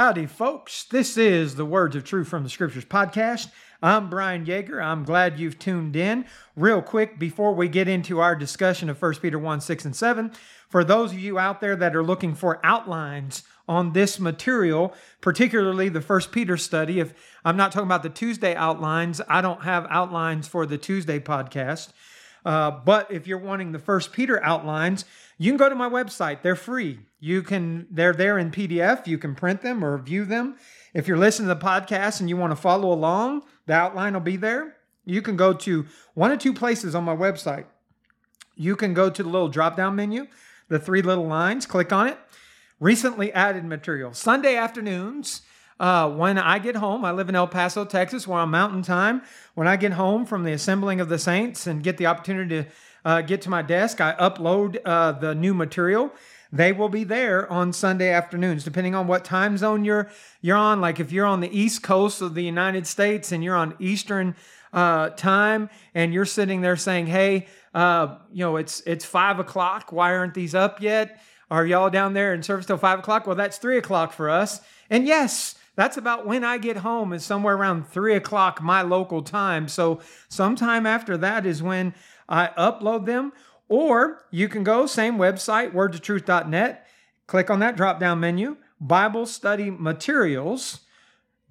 Howdy, folks. This is the Words of Truth from the Scriptures podcast. I'm Brian Yeager. I'm glad you've tuned in. Real quick, before we get into our discussion of 1 Peter 1, 6, and 7, for those of you out there that are looking for outlines on this material, particularly the 1 Peter study, if I'm not talking about the Tuesday outlines, I don't have outlines for the Tuesday podcast. But if you're wanting the 1 Peter outlines, you can go to my website. They're free. They're there in PDF. You can print them or view them. If you're listening to the podcast and you want to follow along, the outline will be there. You can go to one or two places on my website. You can go to the little drop-down menu, the three little lines, click on it. Recently added material. Sunday afternoons, when I get home, I live in El Paso, Texas, where I'm Mountain Time. When I get home from the Assembling of the Saints and get the opportunity to get to my desk, I upload the new material. They will be there on Sunday afternoons, depending on what time zone you're on. Like if you're on the East Coast of the United States and you're on Eastern time and you're sitting there saying, hey, it's 5 o'clock. Why aren't these up yet? Are y'all down there in service till 5 o'clock? Well, that's 3 o'clock for us. And yes, that's about when I get home, is somewhere around 3 o'clock my local time. So sometime after that is when I upload them. Or you can go, same website, wordsofTruth.net, click on that drop-down menu, Bible Study Materials,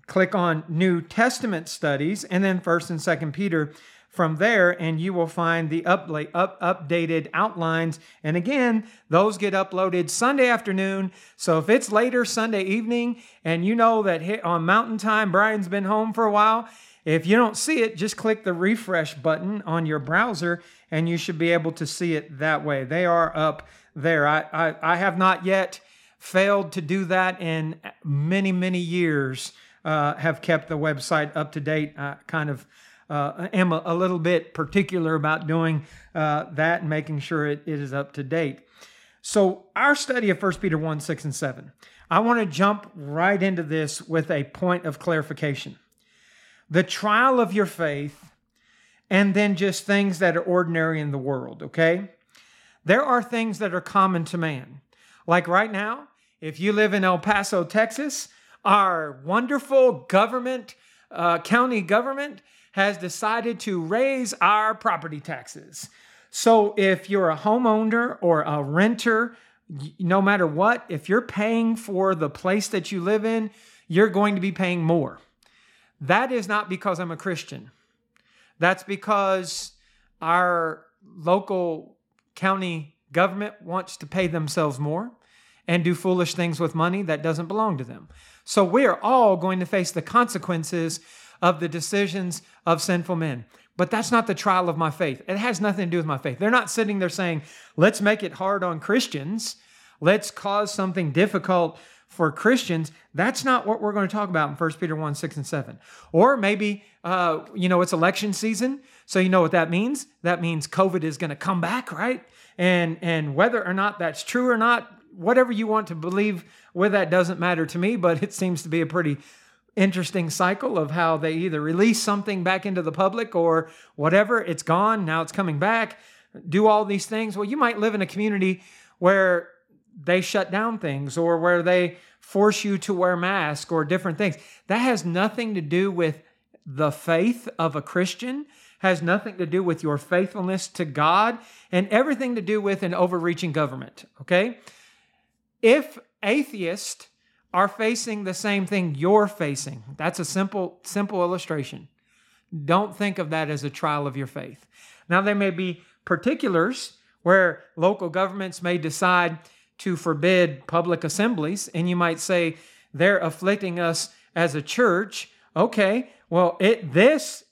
click on New Testament Studies, and then 1 and 2 Peter from there, and you will find the updated outlines. And again, those get uploaded Sunday afternoon. So if it's later Sunday evening, and you know that on Mountain Time, Brian's been home for a while, if you don't see it, just click the refresh button on your browser, and you should be able to see it that way. They are up there. I have not yet failed to do that in many, many years. Have kept the website up to date, am a little bit particular about doing that and making sure it is up to date. So our study of 1 Peter 1, 6, and 7, I want to jump right into this with a point of clarification. The trial of your faith, and then just things that are ordinary in the world, okay? There are things that are common to man. Like right now, if you live in El Paso, Texas, our wonderful government, county government, has decided to raise our property taxes. So if you're a homeowner or a renter, no matter what, if you're paying for the place that you live in, you're going to be paying more. That is not because I'm a Christian. That's because our local county government wants to pay themselves more and do foolish things with money that doesn't belong to them. So we are all going to face the consequences of the decisions of sinful men. But that's not the trial of my faith. It has nothing to do with my faith. They're not sitting there saying, let's make it hard on Christians. Let's cause something difficult for Christians. That's not what we're going to talk about in 1 Peter 1, 6, and 7. Or maybe, it's election season. So you know what that means? That means COVID is going to come back, right? And whether or not that's true or not, whatever you want to believe with that doesn't matter to me, but it seems to be a pretty interesting cycle of how they either release something back into the public or whatever, it's gone, now it's coming back, do all these things. Well, you might live in a community where they shut down things or where they force you to wear masks or different things. That has nothing to do with the faith of a Christian, has nothing to do with your faithfulness to God, and everything to do with an overreaching government, okay? If atheists are facing the same thing you're facing. That's a simple illustration. Don't think of that as a trial of your faith. Now, there may be particulars where local governments may decide to forbid public assemblies, and you might say, they're afflicting us as a church. Okay, well, in this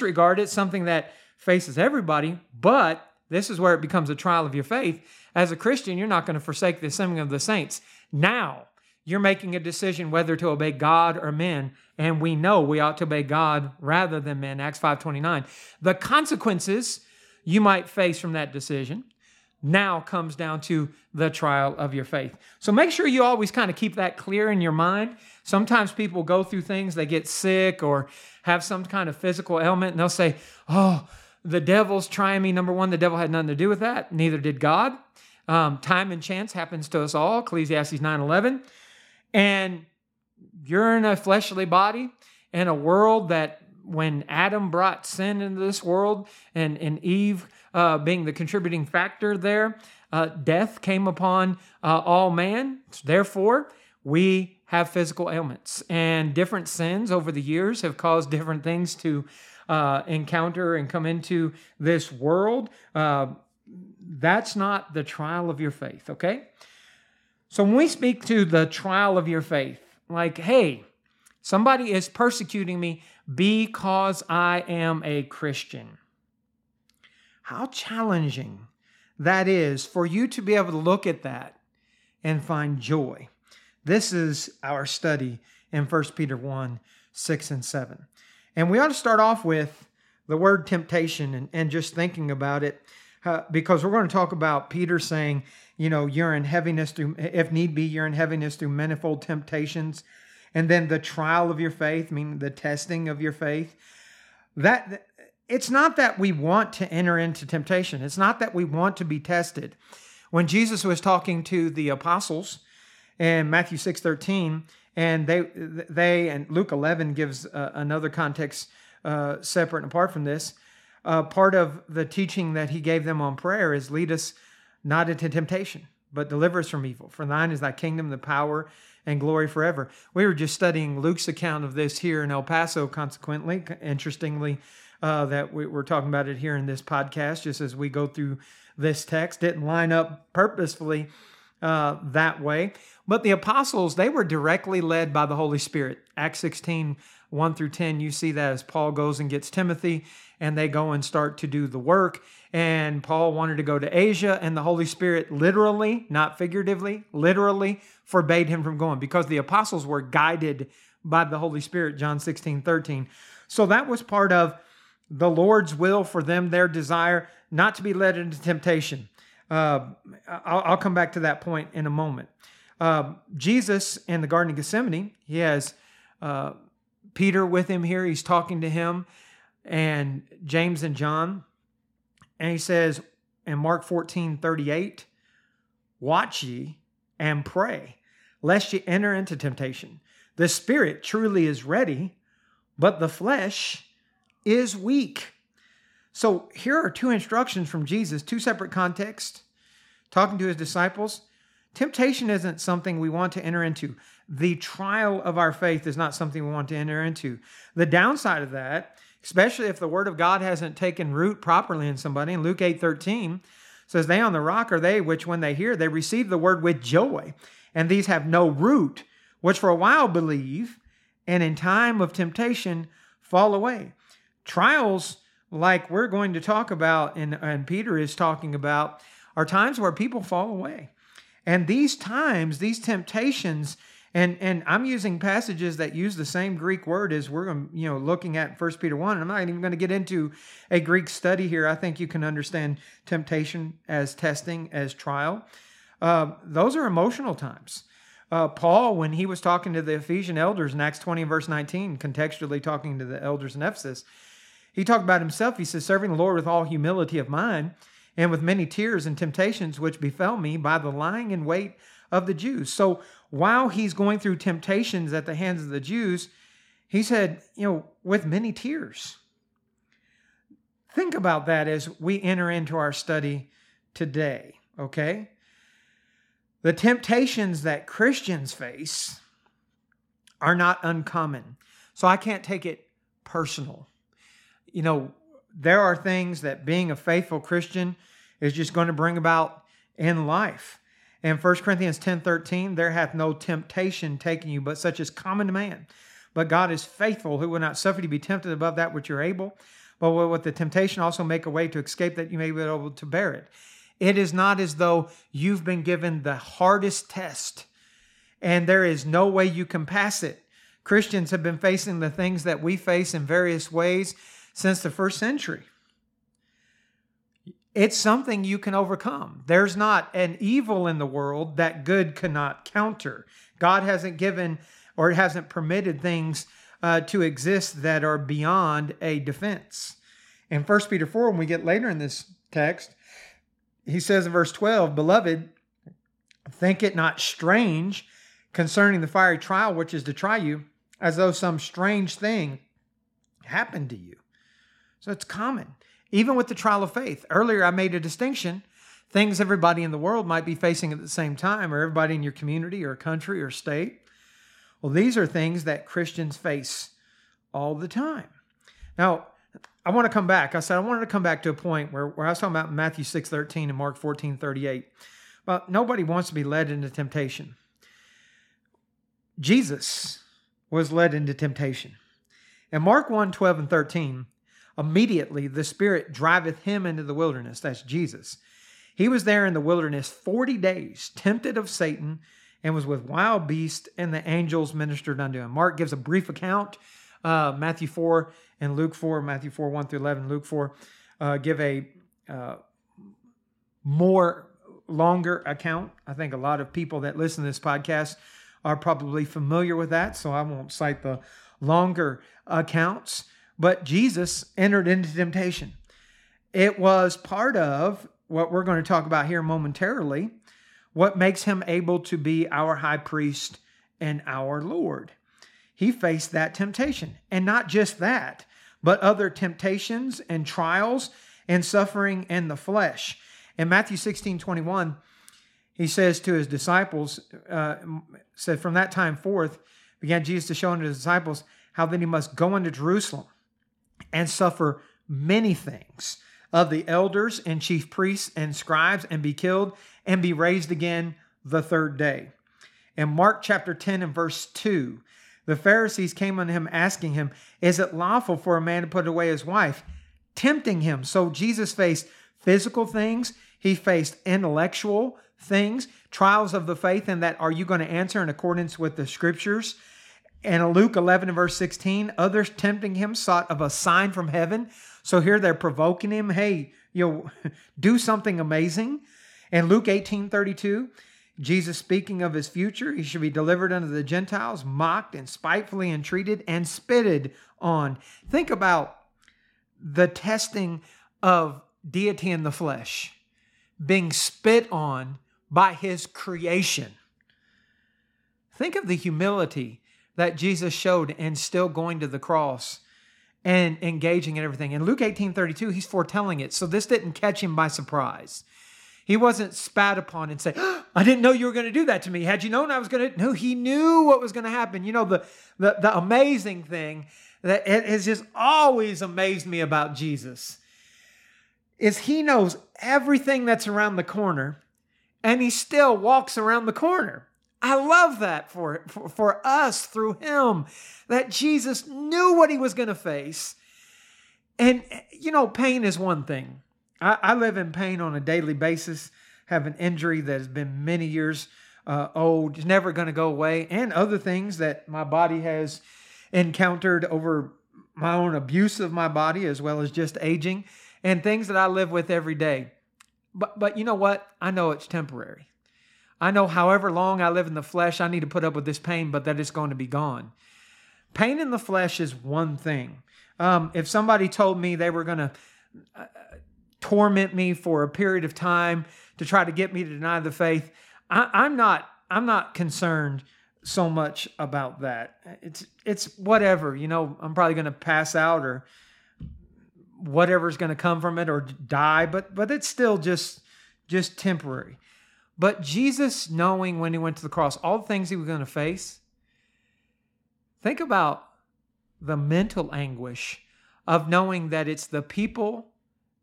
regard, it's something that faces everybody, but this is where it becomes a trial of your faith. As a Christian, you're not going to forsake the assembling of the saints. Now, you're making a decision whether to obey God or men, and we know we ought to obey God rather than men, Acts 5:29. The consequences you might face from that decision now comes down to the trial of your faith. So make sure you always kind of keep that clear in your mind. Sometimes people go through things, they get sick or have some kind of physical ailment, and they'll say, oh, the devil's trying me. Number one, the devil had nothing to do with that. Neither did God. Time and chance happens to us all, Ecclesiastes 9:11. And You're in a fleshly body in a world that when Adam brought sin into this world and Eve being the contributing factor there, death came upon all man. Therefore, we have physical ailments. And different sins over the years have caused different things to encounter and come into this world. That's not the trial of your faith, okay? So when we speak to the trial of your faith, like, hey, somebody is persecuting me because I am a Christian. How challenging that is for you to be able to look at that and find joy. This is our study in 1 Peter 1, 6 and 7. And we ought to start off with the word temptation and just thinking about it because we're going to talk about Peter saying, you know, you're in heaviness through, if need be, you're in heaviness through manifold temptations. And then the trial of your faith, meaning the testing of your faith. That it's not that we want to enter into temptation. It's not that we want to be tested. When Jesus was talking to the apostles in Matthew 6:13, and they and Luke 11 gives another context separate and apart from this. Part of the teaching that he gave them on prayer is lead us not into temptation, but deliver us from evil. For thine is thy kingdom, the power, and glory forever. We were just studying Luke's account of this here in El Paso, consequently. Interestingly, that we're talking about it here in this podcast, just as we go through this text. Didn't line up purposefully that way. But the apostles, they were directly led by the Holy Spirit. Acts 16, 1 through 10, you see that as Paul goes and gets Timothy, and they go and start to do the work. And Paul wanted to go to Asia, and the Holy Spirit literally, not figuratively, literally forbade him from going because the apostles were guided by the Holy Spirit, John 16, 13. So that was part of the Lord's will for them, their desire not to be led into temptation. I'll come back to that point in a moment. Jesus in the Garden of Gethsemane, he has Peter with him here. He's talking to him and James and John. And he says in Mark 14:38, watch ye and pray, lest ye enter into temptation. The spirit truly is ready, but the flesh is weak. So here are two instructions from Jesus, two separate contexts, talking to his disciples. Temptation isn't something we want to enter into. The trial of our faith is not something we want to enter into. The downside of that, especially if the word of God hasn't taken root properly in somebody. And Luke 8:13 says, they on the rock are they, which when they hear, they receive the word with joy. And these have no root, which for a while believe, and in time of temptation fall away. Trials, like we're going to talk about, and Peter is talking about, are times where people fall away. And these times, these temptations, and I'm using passages that use the same Greek word as we're going, you know, looking at 1 Peter 1. And I'm not even going to get into a Greek study here. I think you can understand temptation as testing, as trial. Those are emotional times. Paul, when he was talking to the Ephesian elders in Acts 20 and verse 19, contextually talking to the elders in Ephesus, he talked about himself. He says, serving the Lord with all humility of mind and with many tears and temptations which befell me by the lying in wait of the Jews. So while he's going through temptations at the hands of the Jews, he said, you know, with many tears. Think about that as we enter into our study today, okay? The temptations that Christians face are not uncommon. So I can't take it personal. You know, there are things that being a faithful Christian is just going to bring about in life. In 1 Corinthians 10:13, there hath no temptation taken you, but such as common to man. But God is faithful, who will not suffer you to be tempted above that which you're able, but will with the temptation also make a way to escape that you may be able to bear it. It is not as though you've been given the hardest test, and there is no way you can pass it. Christians have been facing the things that we face in various ways since the first century. It's something you can overcome. There's not an evil in the world that good cannot counter. God hasn't given or hasn't permitted things to exist that are beyond a defense. In 1 Peter 4, when we get later in this text, he says in verse 12, beloved, think it not strange concerning the fiery trial which is to try you, as though some strange thing happened to you. So it's common. Even with the trial of faith. Earlier I made a distinction. Things everybody in the world might be facing at the same time, or everybody in your community or country or state. Well, these are things that Christians face all the time. Now, I want to come back. I said I wanted to come back to a point where I was talking about Matthew 6:13 and Mark 14:38. Well, nobody wants to be led into temptation. Jesus was led into temptation. In Mark 1:12 and 13, immediately the Spirit driveth him into the wilderness. That's Jesus. He was there in the wilderness 40 days, tempted of Satan, and was with wild beasts, and the angels ministered unto him. Mark gives a brief account. Matthew 4 and Luke 4, Matthew 4, 1 through 11, Luke 4, give a more longer account. I think a lot of people that listen to this podcast are probably familiar with that, so I won't cite the longer accounts. But Jesus entered into temptation. It was part of what we're going to talk about here momentarily, what makes him able to be our high priest and our Lord. He faced that temptation. And not just that, but other temptations and trials and suffering in the flesh. In Matthew 16:21, he says to his disciples, said, from that time forth began Jesus to show unto his disciples how then he must go into Jerusalem and suffer many things of the elders and chief priests and scribes, and be killed and be raised again the third day. In Mark chapter 10 and verse 2, the Pharisees came unto him asking him, is it lawful for a man to put away his wife? Tempting him. So Jesus faced physical things. He faced intellectual things, trials of the faith, and that are you going to answer in accordance with the Scriptures? And in Luke 11 and verse 16, others tempting him sought of a sign from heaven. So here they're provoking him. Hey, do something amazing. And Luke 18:32, Jesus speaking of his future, he should be delivered unto the Gentiles, mocked and spitefully entreated and spitted on. Think about the testing of deity in the flesh, being spit on by his creation. Think of the humility that Jesus showed in still going to the cross and engaging in everything. In Luke 18:32, he's foretelling it. So this didn't catch him by surprise. He wasn't spat upon and said, I didn't know you were going to do that to me. Had you known I was going to? No, he knew what was going to happen. You know, the amazing thing that has just always amazed me about Jesus is he knows everything that's around the corner, and he still walks around the corner. I love that for us through him, that Jesus knew what he was going to face. And, pain is one thing. I live in pain on a daily basis, have an injury that has been many years old, is never going to go away, and other things that my body has encountered over my own abuse of my body, as well as just aging, and things that I live with every day. But you know what? I know it's temporary. I know however long I live in the flesh, I need to put up with this pain, but that it's going to be gone. Pain in the flesh is one thing. If somebody told me they were going to torment me for a period of time to try to get me to deny the faith, I'm not concerned so much about that. It's whatever, I'm probably going to pass out or whatever's going to come from it or die, but it's still just temporary. But Jesus, knowing when he went to the cross, all the things he was going to face, think about the mental anguish of knowing that it's the people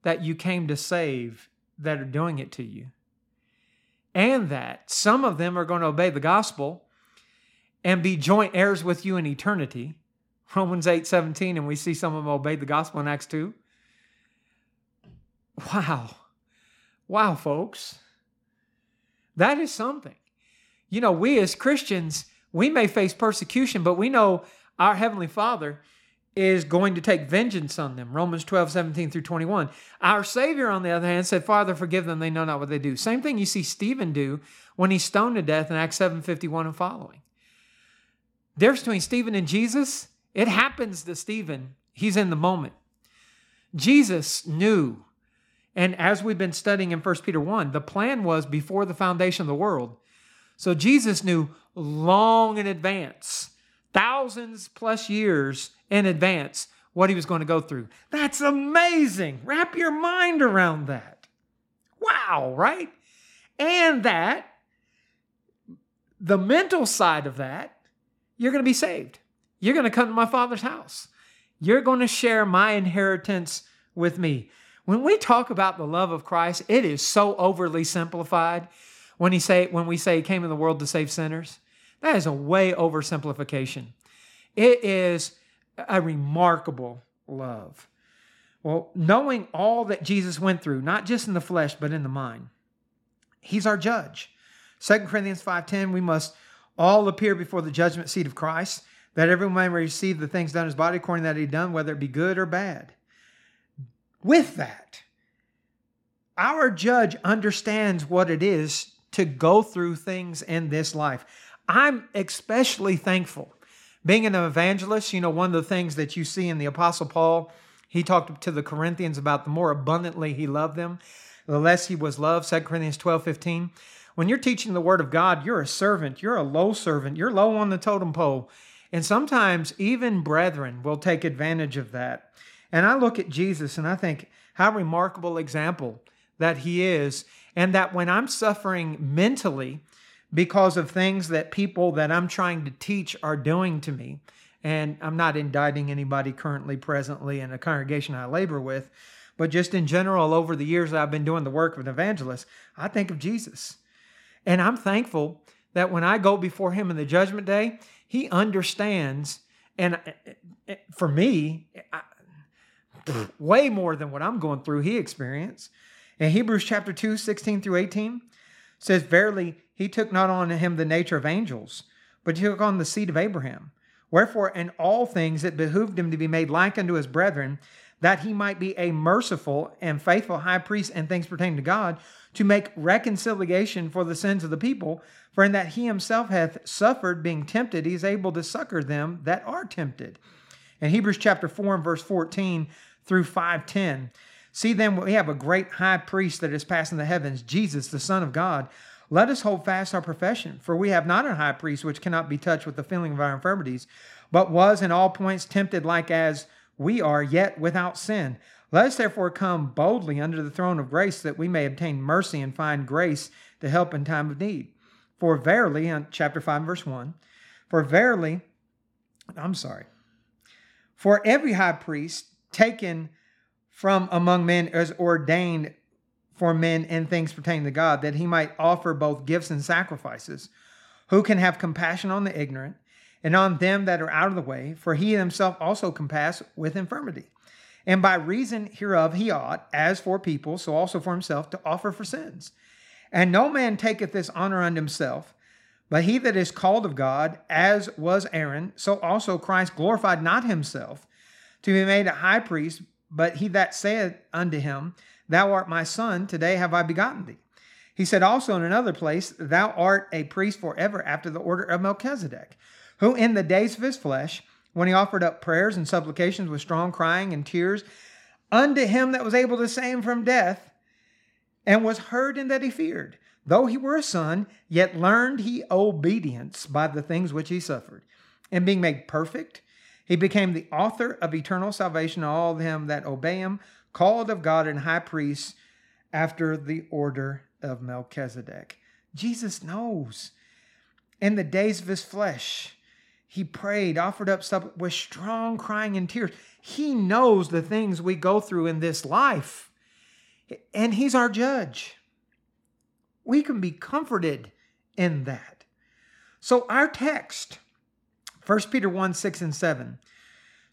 that you came to save that are doing it to you. And that some of them are going to obey the gospel and be joint heirs with you in eternity. Romans 8:17, and we see some of them obeyed the gospel in Acts 2. Wow. Wow, folks. That is something. We as Christians, we may face persecution, but we know our Heavenly Father is going to take vengeance on them. Romans 12:17 through 21. Our Savior, on the other hand, said, Father, forgive them, they know not what they do. Same thing you see Stephen do when he's stoned to death in Acts 7:51 and following. The difference between Stephen and Jesus, it happens to Stephen. He's in the moment. Jesus knew, and as we've been studying in 1 Peter 1, the plan was before the foundation of the world. So Jesus knew long in advance, thousands plus years in advance, what he was going to go through. That's amazing. Wrap your mind around that. Wow, right? And that, the mental side of that, you're going to be saved. You're going to come to my Father's house. You're going to share my inheritance with me. When we talk about the love of Christ, it is so overly simplified. When we say He came in the world to save sinners, that is a way oversimplification. It is a remarkable love. Well, knowing all that Jesus went through, not just in the flesh, but in the mind, He's our judge. 2 Corinthians 5:10, we must all appear before the judgment seat of Christ, that everyone may receive the things done in His body according to that He done, whether it be good or bad. With that, our judge understands what it is to go through things in this life. I'm especially thankful. Being an evangelist, one of the things that you see in the Apostle Paul, he talked to the Corinthians about the more abundantly he loved them, the less he was loved, 2 Corinthians 12:15. When you're teaching the Word of God, you're a servant, you're a low servant, you're low on the totem pole. And sometimes even brethren will take advantage of that. And I look at Jesus and I think, how remarkable example that He is, and that when I'm suffering mentally because of things that people that I'm trying to teach are doing to me, and I'm not indicting anybody currently, presently, in a congregation I labor with, but just in general, over the years that I've been doing the work of an evangelist, I think of Jesus. And I'm thankful that when I go before Him in the judgment day, He understands, and for me, way more than what I'm going through, He experienced. In Hebrews chapter 2, 16 through 18, says, verily, He took not on Him the nature of angels, but He took on the seed of Abraham. Wherefore, in all things it behooved Him to be made like unto His brethren, that He might be a merciful and faithful high priest in things pertaining to God, to make reconciliation for the sins of the people. For in that He Himself hath suffered being tempted, He is able to succor them that are tempted. In Hebrews chapter 4 and verse 14 through 5:10, see then, we have a great high priest that is passed in the heavens, Jesus, the Son of God. Let us hold fast our profession, for we have not a high priest which cannot be touched with the feeling of our infirmities, but was in all points tempted like as we are, yet without sin. Let us therefore come boldly under the throne of grace, that we may obtain mercy and find grace to help in time of need. For verily, in chapter 5, verse 1, for every high priest taken from among men is ordained for men and things pertaining to God, that He might offer both gifts and sacrifices, who can have compassion on the ignorant and on them that are out of the way, for He Himself also compassed with infirmity. And by reason hereof He ought, as for people, so also for Himself, to offer for sins. And no man taketh this honor unto himself, but he that is called of God, as was Aaron, so also Christ glorified not Himself, to be made a high priest, but he that said unto Him, Thou art my Son, today have I begotten thee. He said also in another place, Thou art a priest forever after the order of Melchizedek, who in the days of his flesh, when he offered up prayers and supplications with strong crying and tears, unto Him that was able to save him from death, and was heard in that he feared. Though he were a son, yet learned he obedience by the things which he suffered. And being made perfect, He became the author of eternal salvation to all them that obey Him, called of God and high priest after the order of Melchizedek. Jesus knows. In the days of His flesh, He prayed, offered up stuff with strong crying and tears. He knows the things we go through in this life, and He's our judge. We can be comforted in that. So our text, 1 Peter 1, 6 and 7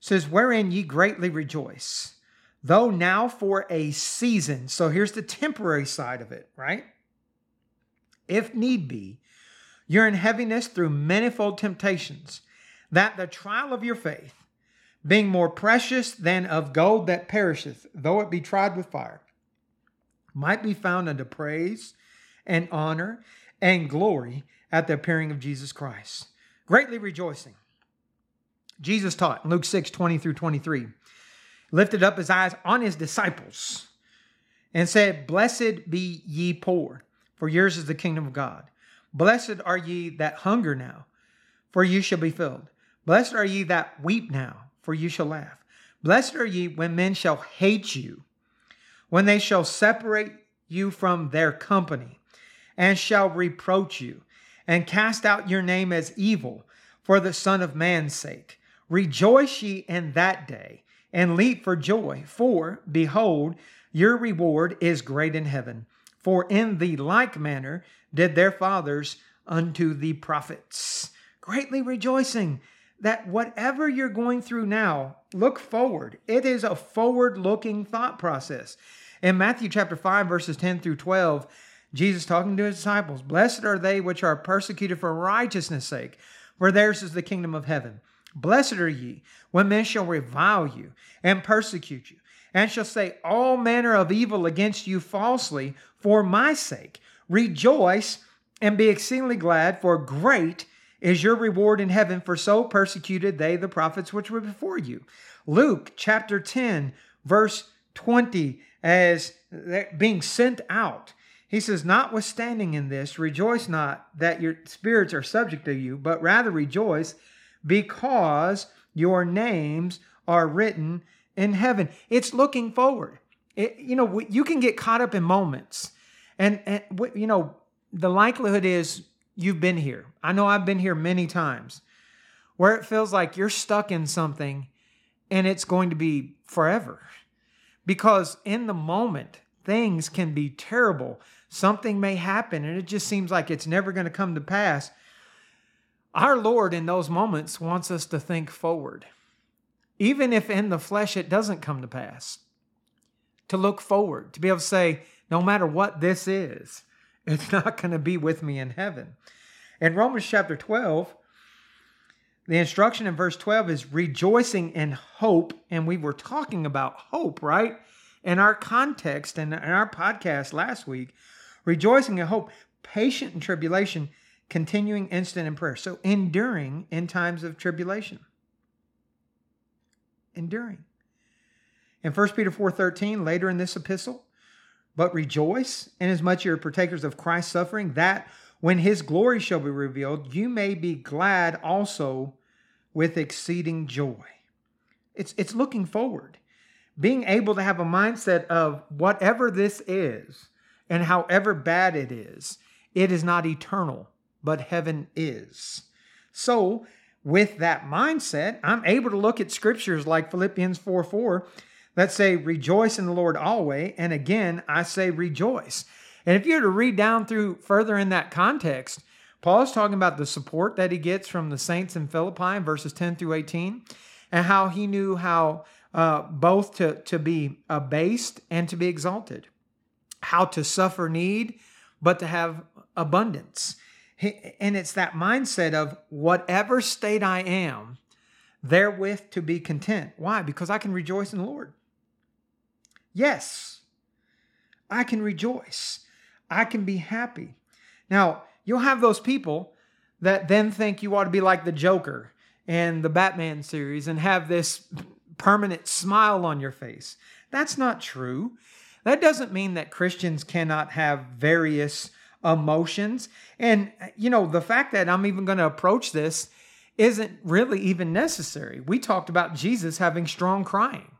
says, wherein ye greatly rejoice, though now for a season. So here's the temporary side of it, right? If need be, you're in heaviness through manifold temptations, that the trial of your faith, being more precious than of gold that perisheth, though it be tried with fire, might be found unto praise and honor and glory at the appearing of Jesus Christ. Greatly rejoicing. Jesus taught in Luke 6, 20 through 23, lifted up His eyes on His disciples and said, Blessed be ye poor, for yours is the kingdom of God. Blessed are ye that hunger now, for you shall be filled. Blessed are ye that weep now, for you shall laugh. Blessed are ye when men shall hate you, when they shall separate you from their company, and shall reproach you, and cast out your name as evil for the Son of Man's sake. Rejoice ye in that day, and leap for joy, for, behold, your reward is great in heaven. For in the like manner did their fathers unto the prophets. Greatly rejoicing that whatever you're going through now, look forward. It is a forward-looking thought process. In Matthew chapter 5, verses 10 through 12, Jesus talking to his disciples, "Blessed are they which are persecuted for righteousness' sake, for theirs is the kingdom of heaven. Blessed are ye when men shall revile you and persecute you, and shall say all manner of evil against you falsely for my sake. Rejoice and be exceedingly glad, for great is your reward in heaven, for so persecuted they the prophets which were before you." Luke chapter 10, verse 20, as being sent out, he says, "Notwithstanding in this, rejoice not that your spirits are subject to you, but rather rejoice because your names are written in heaven." It's looking forward. You can get caught up in moments. And the likelihood is you've been here. I know I've been here many times where it feels like you're stuck in something and it's going to be forever. Because in the moment, things can be terrible. Something may happen and it just seems like it's never going to come to pass. Our Lord in those moments wants us to think forward. Even if in the flesh it doesn't come to pass, to look forward, to be able to say, no matter what this is, it's not going to be with me in heaven. In Romans chapter 12, the instruction in verse 12 is rejoicing in hope. And we were talking about hope, right? In our context and in our podcast last week, rejoicing in hope, patient in tribulation, continuing instant in prayer. So enduring in times of tribulation. Enduring. In 1 Peter 4:13, later in this epistle, "But rejoice, inasmuch you are partakers of Christ's suffering, that when his glory shall be revealed, you may be glad also with exceeding joy." It's looking forward. Being able to have a mindset of whatever this is, and however bad it is not eternal, but heaven is. So, with that mindset, I'm able to look at scriptures like Philippians 4:4 that say, "Rejoice in the Lord always," and again, I say rejoice. And if you were to read down through further in that context, Paul's talking about the support that he gets from the saints in Philippi in verses 10 through 18, and how he knew how both to be abased and to be exalted, how to suffer need, but to have abundance. And it's that mindset of whatever state I am, therewith to be content. Why? Because I can rejoice in the Lord. Yes, I can rejoice. I can be happy. Now, you'll have those people that then think you ought to be like the Joker in the Batman series and have this permanent smile on your face. That's not true. That doesn't mean that Christians cannot have various emotions. And, the fact that I'm even going to approach this isn't really even necessary. We talked about Jesus having strong crying.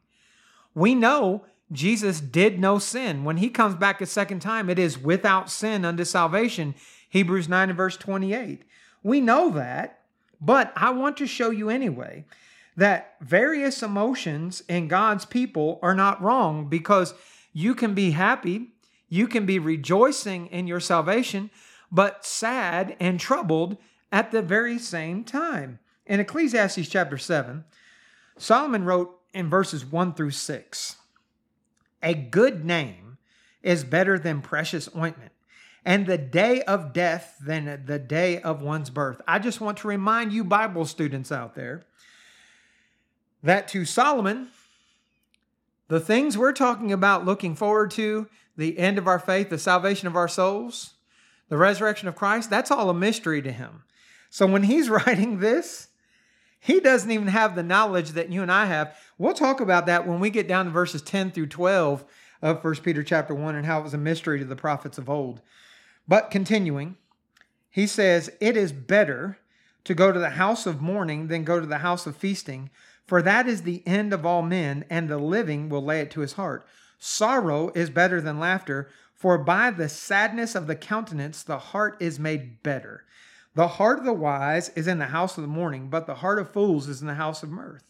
We know Jesus did no sin. When he comes back a second time, it is without sin unto salvation. Hebrews 9 and verse 28. We know that, but I want to show you anyway that various emotions in God's people are not wrong, because you can be happy, you can be rejoicing in your salvation, but sad and troubled at the very same time. In Ecclesiastes chapter 7, Solomon wrote in verses 1 through 6, "A good name is better than precious ointment, and the day of death than the day of one's birth." I just want to remind you Bible students out there that to Solomon, the things we're talking about looking forward to, the end of our faith, the salvation of our souls, the resurrection of Christ, that's all a mystery to him. So when he's writing this, he doesn't even have the knowledge that you and I have. We'll talk about that when we get down to verses 10 through 12 of 1 Peter chapter 1 and how it was a mystery to the prophets of old. But continuing, He says, "It is better to go to the house of mourning than go to the house of feasting, for that is the end of all men, and the living will lay it to his heart. Sorrow is better than laughter, for by the sadness of the countenance the heart is made better. The heart of the wise is in the house of the mourning, but the heart of fools is in the house of mirth.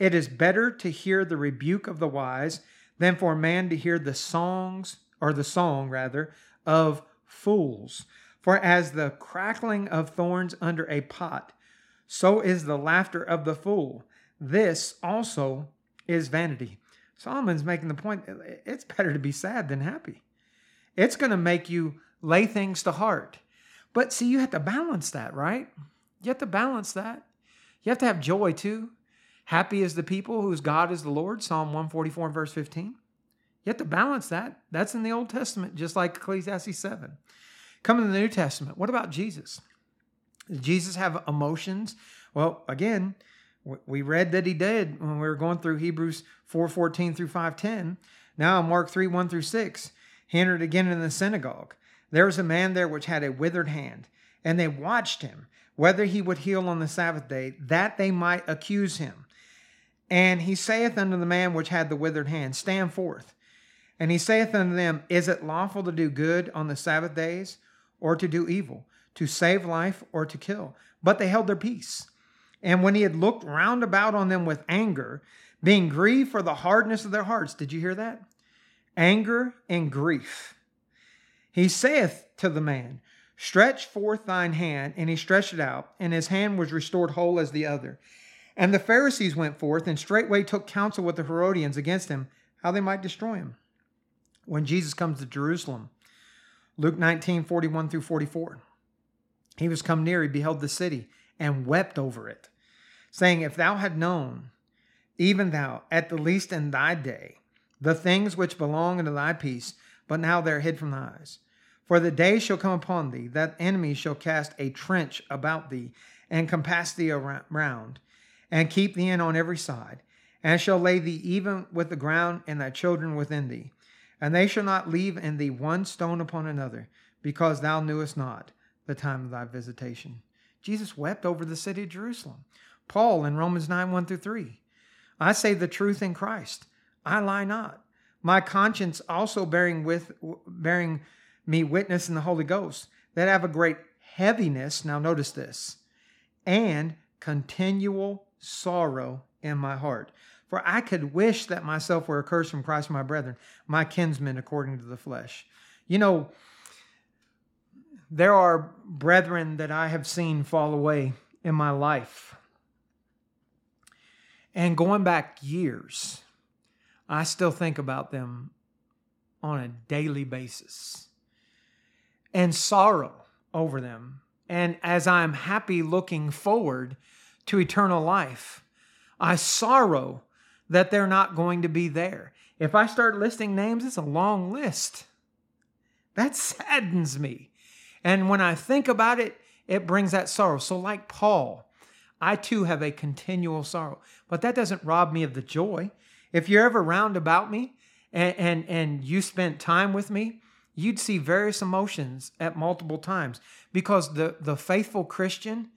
It is better to hear the rebuke of the wise than for a man to hear the song of fools. For as the crackling of thorns under a pot, so is the laughter of the fool. This also is vanity." Solomon's making the point, it's better to be sad than happy. It's going to make you lay things to heart. But see, you have to balance that, right? You have to balance that. You have to have joy too. Happy is the people whose God is the Lord, Psalm 144 and verse 15. You have to balance that. That's in the Old Testament, just like Ecclesiastes 7. Come to the New Testament. What about Jesus? Does Jesus have emotions? Well, again, we read that he did when we were going through Hebrews 4:14 through 5:10. Now in Mark 3:1 through 6, he entered again in the synagogue. There was a man there which had a withered hand, and they watched him, whether he would heal on the Sabbath day, that they might accuse him. And he saith unto the man which had the withered hand, "Stand forth." And he saith unto them, "Is it lawful to do good on the Sabbath days, or to do evil, to save life, or to kill?" But they held their peace. And when he had looked round about on them with anger, being grieved for the hardness of their hearts. Did you hear that? Anger and grief. He saith to the man, "Stretch forth thine hand." And he stretched it out, and his hand was restored whole as the other. And the Pharisees went forth, and straightway took counsel with the Herodians against him, how they might destroy him. When Jesus comes to Jerusalem, Luke 19:41 through 44, he was come near, he beheld the city, and wept over it, saying, "If thou had known, even thou, at the least in thy day, the things which belong unto thy peace, but now they are hid from thy eyes. For the day shall come upon thee, that enemy shall cast a trench about thee, and compass thee around, and keep thee in on every side, and shall lay thee even with the ground, and thy children within thee. And they shall not leave in thee one stone upon another, because thou knewest not the time of thy visitation." Jesus wept over the city of Jerusalem. Paul in Romans 9:1 through 3. "I say the truth in Christ. I lie not. My conscience also bearing me witness in the Holy Ghost, that I have a great heaviness," now notice this, "and continual sorrow in my heart. For I could wish that myself were accursed from Christ my brethren, my kinsmen according to the flesh." You know, there are brethren that I have seen fall away in my life. And going back years, I still think about them on a daily basis and sorrow over them. And as I'm happy looking forward to eternal life, I sorrow that they're not going to be there. If I start listing names, it's a long list. That saddens me. And when I think about it, it brings that sorrow. So like Paul, I too have a continual sorrow. But that doesn't rob me of the joy. If you're ever round about me and you spent time with me, you'd see various emotions at multiple times. Because the faithful Christian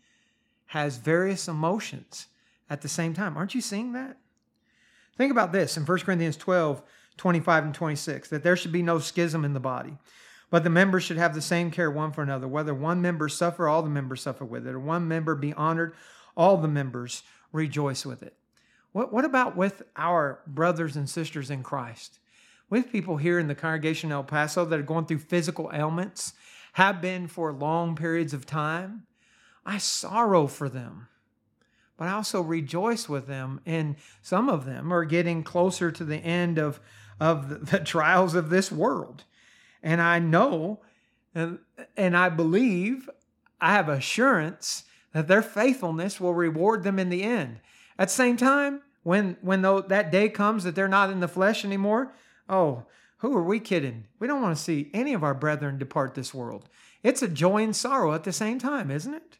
has various emotions at the same time. Aren't you seeing that? Think about this in 1 Corinthians 12:25 and 26, that there should be no schism in the body. But the members should have the same care one for another. Whether one member suffer, all the members suffer with it. Or one member be honored, all the members rejoice with it. What about with our brothers and sisters in Christ? With people here in the congregation in El Paso that are going through physical ailments, have been for long periods of time, I sorrow for them. But I also rejoice with them. And some of them are getting closer to the end of the trials of this world. And I know, and I believe, I have assurance that their faithfulness will reward them in the end. At the same time, when that day comes that they're not in the flesh anymore, oh, who are we kidding? We don't want to see any of our brethren depart this world. It's a joy and sorrow at the same time, isn't it?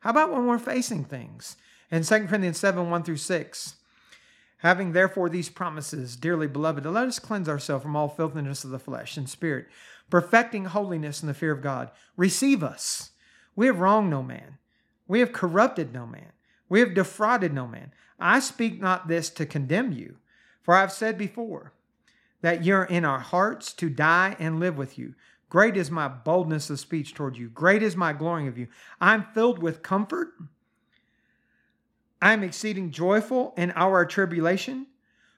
How about when we're facing things? In 2 Corinthians 7:1 through 6, "Having therefore these promises, dearly beloved, let us cleanse ourselves from all filthiness of the flesh and spirit, perfecting holiness in the fear of God. Receive us. We have wronged no man. We have corrupted no man. We have defrauded no man. I speak not this to condemn you, for I have said before that you're in our hearts to die and live with you. Great is my boldness of speech toward you. Great is my glorying of you. I'm filled with comfort. I'm exceeding joyful in our tribulation.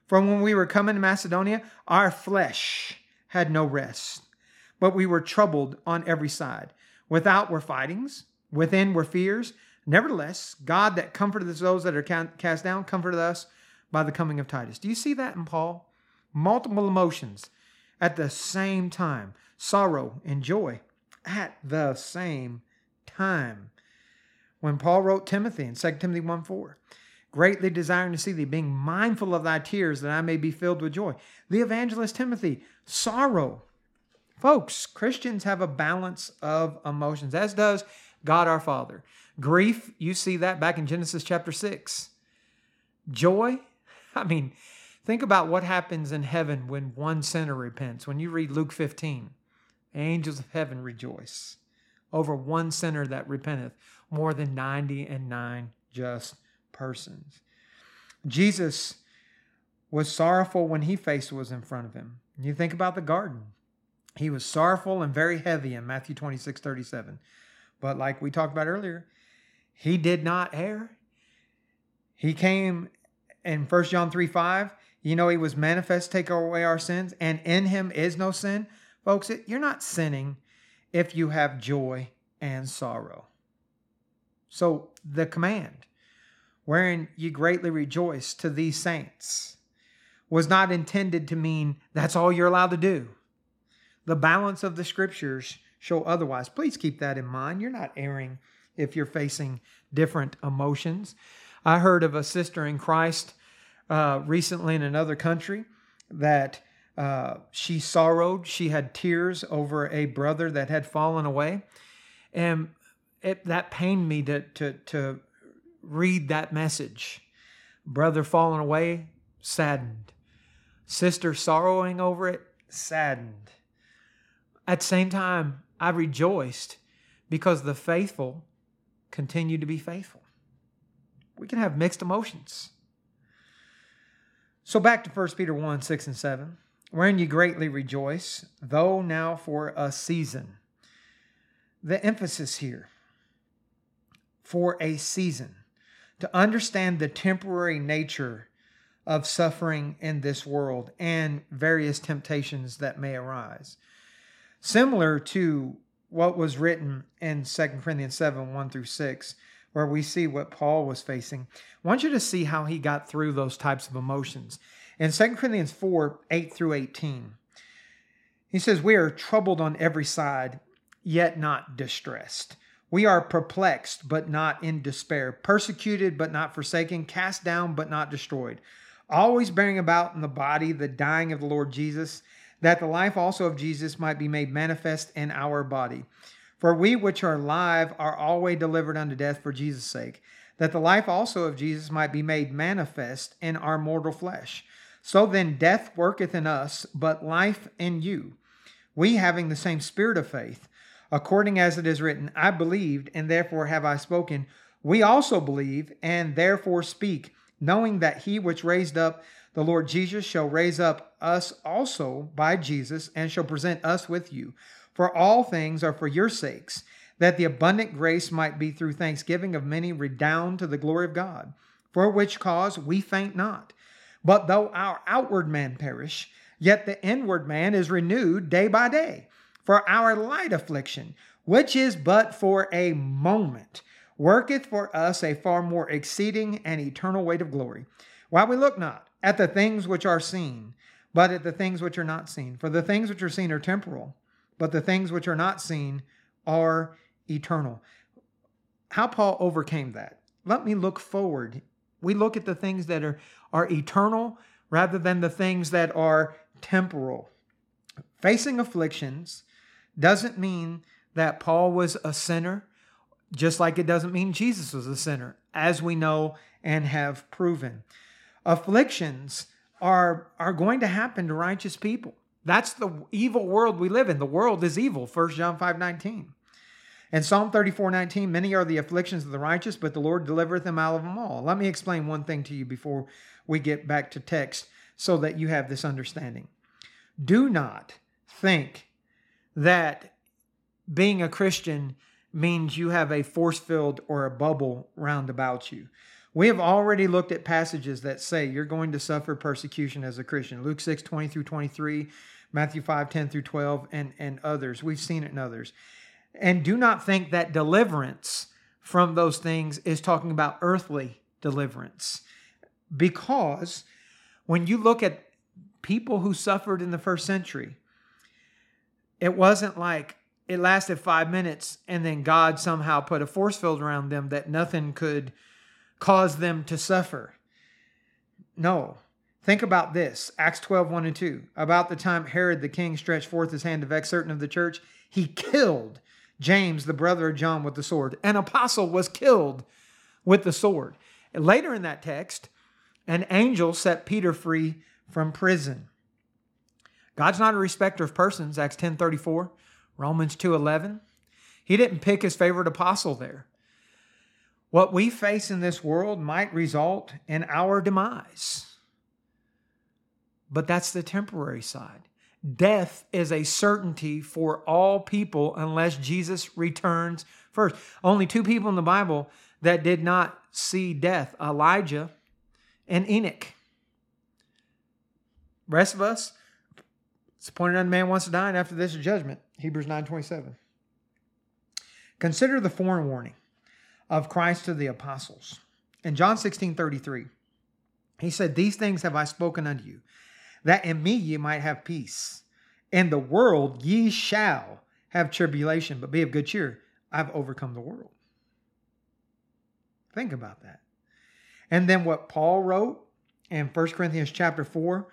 From when we were coming to Macedonia, our flesh had no rest, but we were troubled on every side. Without were fightings, within were fears. Nevertheless, God that comforteth those that are cast down, comforteth us by the coming of Titus. Do you see that in Paul? Multiple emotions at the same time. Sorrow and joy at the same time. When Paul wrote Timothy in 2 Timothy 1:4, greatly desiring to see thee, being mindful of thy tears, that I may be filled with joy. The evangelist Timothy, sorrow. Folks, Christians have a balance of emotions, as does God our Father. Grief, you see that back in Genesis chapter 6. Joy, I mean, think about what happens in heaven when one sinner repents. When you read Luke 15, angels of heaven rejoice over one sinner that repenteth, more than 99 just persons. Jesus was sorrowful when he faced what was in front of him. You think about the garden. He was sorrowful and very heavy in Matthew 26:37. But like we talked about earlier, he did not err. He came in 1 John 3:5. You know, he was manifest to take away our sins, and in him is no sin. Folks, you're not sinning if you have joy and sorrow. So the command, wherein ye greatly rejoice to these saints, was not intended to mean that's all you're allowed to do. The balance of the scriptures show otherwise. Please keep that in mind. You're not erring if you're facing different emotions. I heard of a sister in Christ recently in another country that she sorrowed. She had tears over a brother that had fallen away. And that pained me to read that message. Brother fallen away, saddened. Sister sorrowing over it, saddened. At the same time, I rejoiced because the faithful continue to be faithful. We can have mixed emotions. So back to 1 Peter 1:6-7, wherein ye greatly rejoice, though now for a season. The emphasis here, for a season, to understand the temporary nature of suffering in this world and various temptations that may arise. Similar to what was written in 2 Corinthians 7:1-6, where we see what Paul was facing. I want you to see how he got through those types of emotions. In 2 Corinthians 4:8-18, he says, we are troubled on every side, yet not distressed. We are perplexed, but not in despair. Persecuted, but not forsaken. Cast down, but not destroyed. Always bearing about in the body the dying of the Lord Jesus, that the life also of Jesus might be made manifest in our body. For we which are alive are always delivered unto death for Jesus' sake, that the life also of Jesus might be made manifest in our mortal flesh. So then death worketh in us, but life in you. We having the same spirit of faith, according as it is written, I believed, and therefore have I spoken. We also believe, and therefore speak, knowing that he which raised up the Lord Jesus shall raise up us also by Jesus, and shall present us with you. For all things are for your sakes, that the abundant grace might be through thanksgiving of many redound to the glory of God. For which cause we faint not. But though our outward man perish, yet the inward man is renewed day by day. For our light affliction, which is but for a moment, worketh for us a far more exceeding and eternal weight of glory. Why we look not at the things which are seen, but at the things which are not seen. For the things which are seen are temporal, but the things which are not seen are eternal. How Paul overcame that. Let me look forward. We look at the things that are eternal rather than the things that are temporal. Facing afflictions doesn't mean that Paul was a sinner, just like it doesn't mean Jesus was a sinner, as we know and have proven. Afflictions are going to happen to righteous people. That's the evil world we live in. The world is evil, 1 John 5:19. And Psalm 34:19, many are the afflictions of the righteous, but the Lord delivereth them out of them all. Let me explain one thing to you before we get back to text so that you have this understanding. Do not think that being a Christian means you have a force field or a bubble round about you. We have already looked at passages that say you're going to suffer persecution as a Christian. Luke 6:20 through 23, Matthew 5:10 through 12, and others. We've seen it in others. And do not think that deliverance from those things is talking about earthly deliverance. Because when you look at people who suffered in the first century, it wasn't like it lasted 5 minutes and then God somehow put a force field around them that nothing could cause them to suffer. No. Think about this. Acts 12:1-2. About the time Herod the king stretched forth his hand to vex certain of the church, he killed James, the brother of John, with the sword. An apostle was killed with the sword. And later in that text, an angel set Peter free from prison. God's not a respecter of persons, Acts 10:34, Romans 2:11. He didn't pick his favorite apostle there. What we face in this world might result in our demise. But that's the temporary side. Death is a certainty for all people unless Jesus returns first. Only two people in the Bible that did not see death, Elijah and Enoch. The rest of us, it's appointed unto man once to die, and after this is judgment. Hebrews 9:27. Consider the forewarning of Christ to the apostles. In John 16:33, he said, "These things have I spoken unto you, that in me ye might have peace. In the world ye shall have tribulation, but be of good cheer. I've overcome the world." Think about that. And then what Paul wrote in 1 Corinthians chapter 4,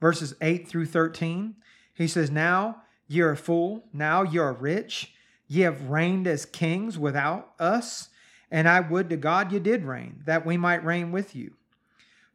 verses 8 through 13, he says, "Now ye are full, now ye are rich, ye have reigned as kings without us, and I would to God ye did reign, that we might reign with you.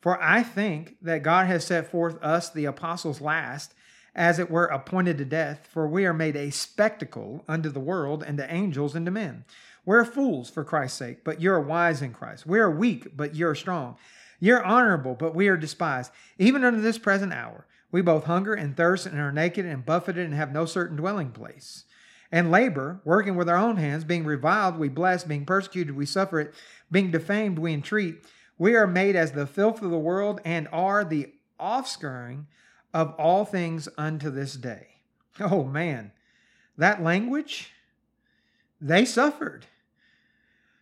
For I think that God has set forth us, the apostles, last, as it were appointed to death, for we are made a spectacle unto the world, and to angels, and to men. We are fools for Christ's sake, but you are wise in Christ. We are weak, but you are strong. You are honorable, but we are despised. Even unto this present hour, we both hunger and thirst, and are naked and buffeted, and have no certain dwelling place. And labor, working with our own hands, being reviled, we bless, being persecuted, we suffer it, being defamed, we entreat. We are made as the filth of the world and are the offscouring of all things unto this day." Oh man, that language, they suffered.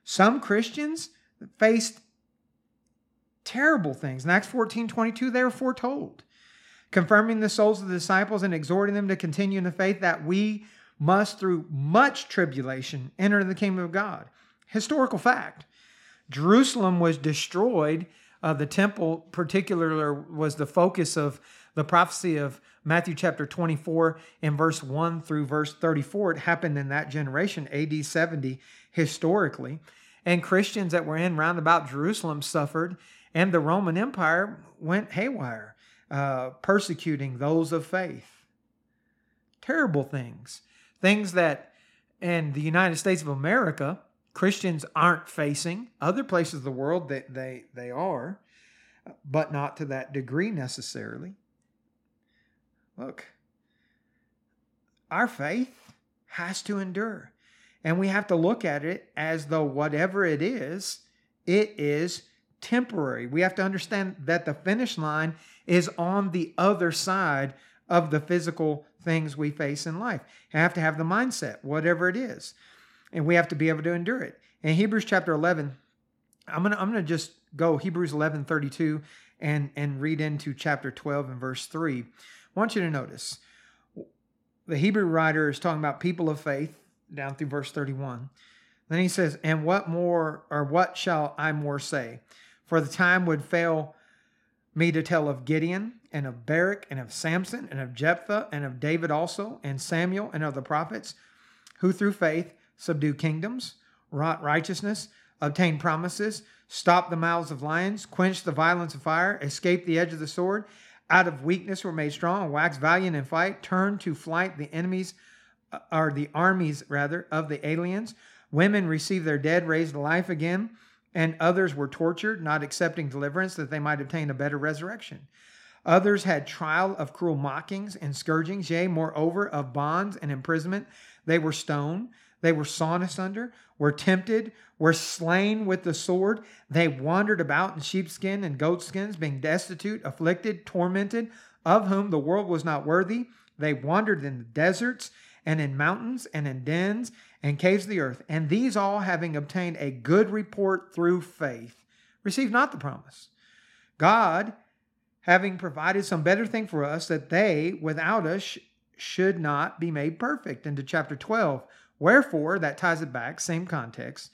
Some Christians faced terrible things. In Acts 14:22, they were foretold, confirming the souls of the disciples and exhorting them to continue in the faith, that we must through much tribulation enter the kingdom of God. Historical fact. Jerusalem was destroyed. The temple particularly was the focus of the prophecy of Matthew chapter 24 and verse 1 through verse 34. It happened in that generation, AD 70, historically. And Christians that were in roundabout Jerusalem suffered, and the Roman Empire went haywire, persecuting those of faith. Terrible things. Things that in the United States of America, Christians aren't facing. Other places of the world that they are, but not to that degree necessarily. Look, our faith has to endure, and we have to look at it as though whatever it is temporary. We have to understand that the finish line is on the other side of the physical things we face in life. You have to have the mindset, whatever it is. And we have to be able to endure it. In Hebrews chapter 11, I'm gonna just go Hebrews 11:32 and read into chapter 12 and verse 3. I want you to notice the Hebrew writer is talking about people of faith down through verse 31. Then he says, "And what shall I more say? For the time would fail me to tell of Gideon, and of Barak, and of Samson, and of Jephthah, and of David also, and Samuel, and of the prophets, who through faith subdued kingdoms, wrought righteousness, obtained promises, stopped the mouths of lions, quenched the violence of fire, escaped the edge of the sword, out of weakness were made strong, waxed valiant in fight, turned to flight the enemies, or the armies rather, of the aliens. Women received their dead raised to life again, and others were tortured, not accepting deliverance that they might obtain a better resurrection. Others had trial of cruel mockings and scourgings, yea, moreover, of bonds and imprisonment. They were stoned, they were sawn asunder, were tempted, were slain with the sword. They wandered about in sheepskin and goatskins, being destitute, afflicted, tormented, of whom the world was not worthy. They wandered in the deserts and in mountains and in dens and caves of the earth. And these all, having obtained a good report through faith, received not the promise. God, having provided some better thing for us, that they, without us, should not be made perfect. Into chapter 12. Wherefore, that ties it back, same context.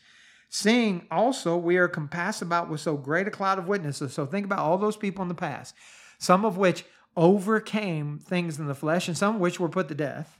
Seeing also we are compassed about with so great a cloud of witnesses. So think about all those people in the past, some of which overcame things in the flesh, and some of which were put to death.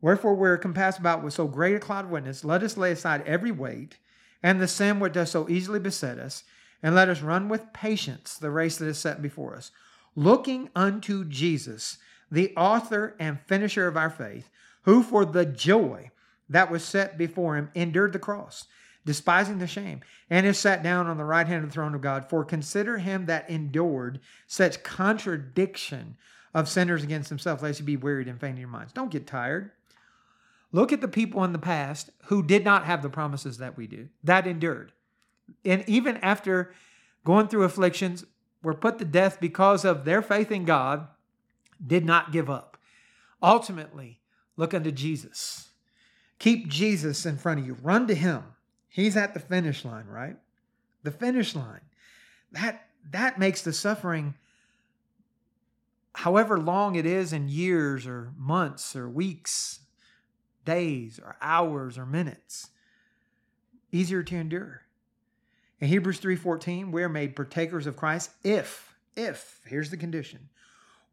Wherefore, we are compassed about with so great a cloud of witnesses. Let us lay aside every weight, and the sin which does so easily beset us, and let us run with patience the race that is set before us, looking unto Jesus, the author and finisher of our faith, who for the joy that was set before him endured the cross, despising the shame, and is sat down on the right hand of the throne of God. For consider him that endured such contradiction of sinners against himself, lest you be wearied and faint in your minds. Don't get tired. Look at the people in the past who did not have the promises that we do, that endured. And even after going through afflictions, were put to death because of their faith in God, did not give up. Ultimately, look unto Jesus. Keep Jesus in front of you. Run to him. He's at the finish line, right? The finish line. That makes the suffering, however long it is, in years or months or weeks, days or hours or minutes, easier to endure. In Hebrews 3:14, we are made partakers of Christ if, here's the condition,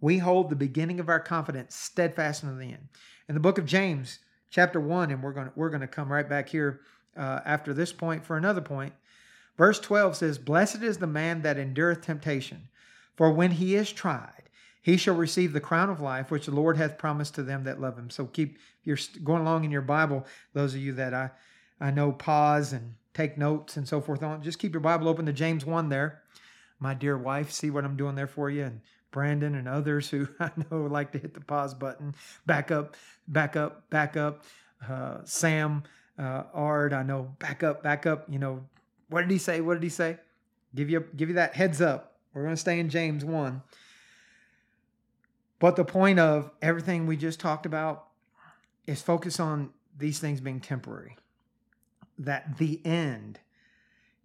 we hold the beginning of our confidence steadfast unto the end. In the book of James, chapter 1, and we're going to come right back here after this point for another point. Verse 12 says, "Blessed is the man that endureth temptation, for when he is tried, he shall receive the crown of life, which the Lord hath promised to them that love him." So keep you're going along in your Bible. Those of you that I know pause and take notes and so forth on, just keep your Bible open to James 1 there. My dear wife, see what I'm doing there for you, and Brandon and others who I know like to hit the pause button, back up. Sam, Ard, I know, back up. You know, what did he say? Give you that heads up. We're going to stay in James 1. But the point of everything we just talked about is focus on these things being temporary. That the end,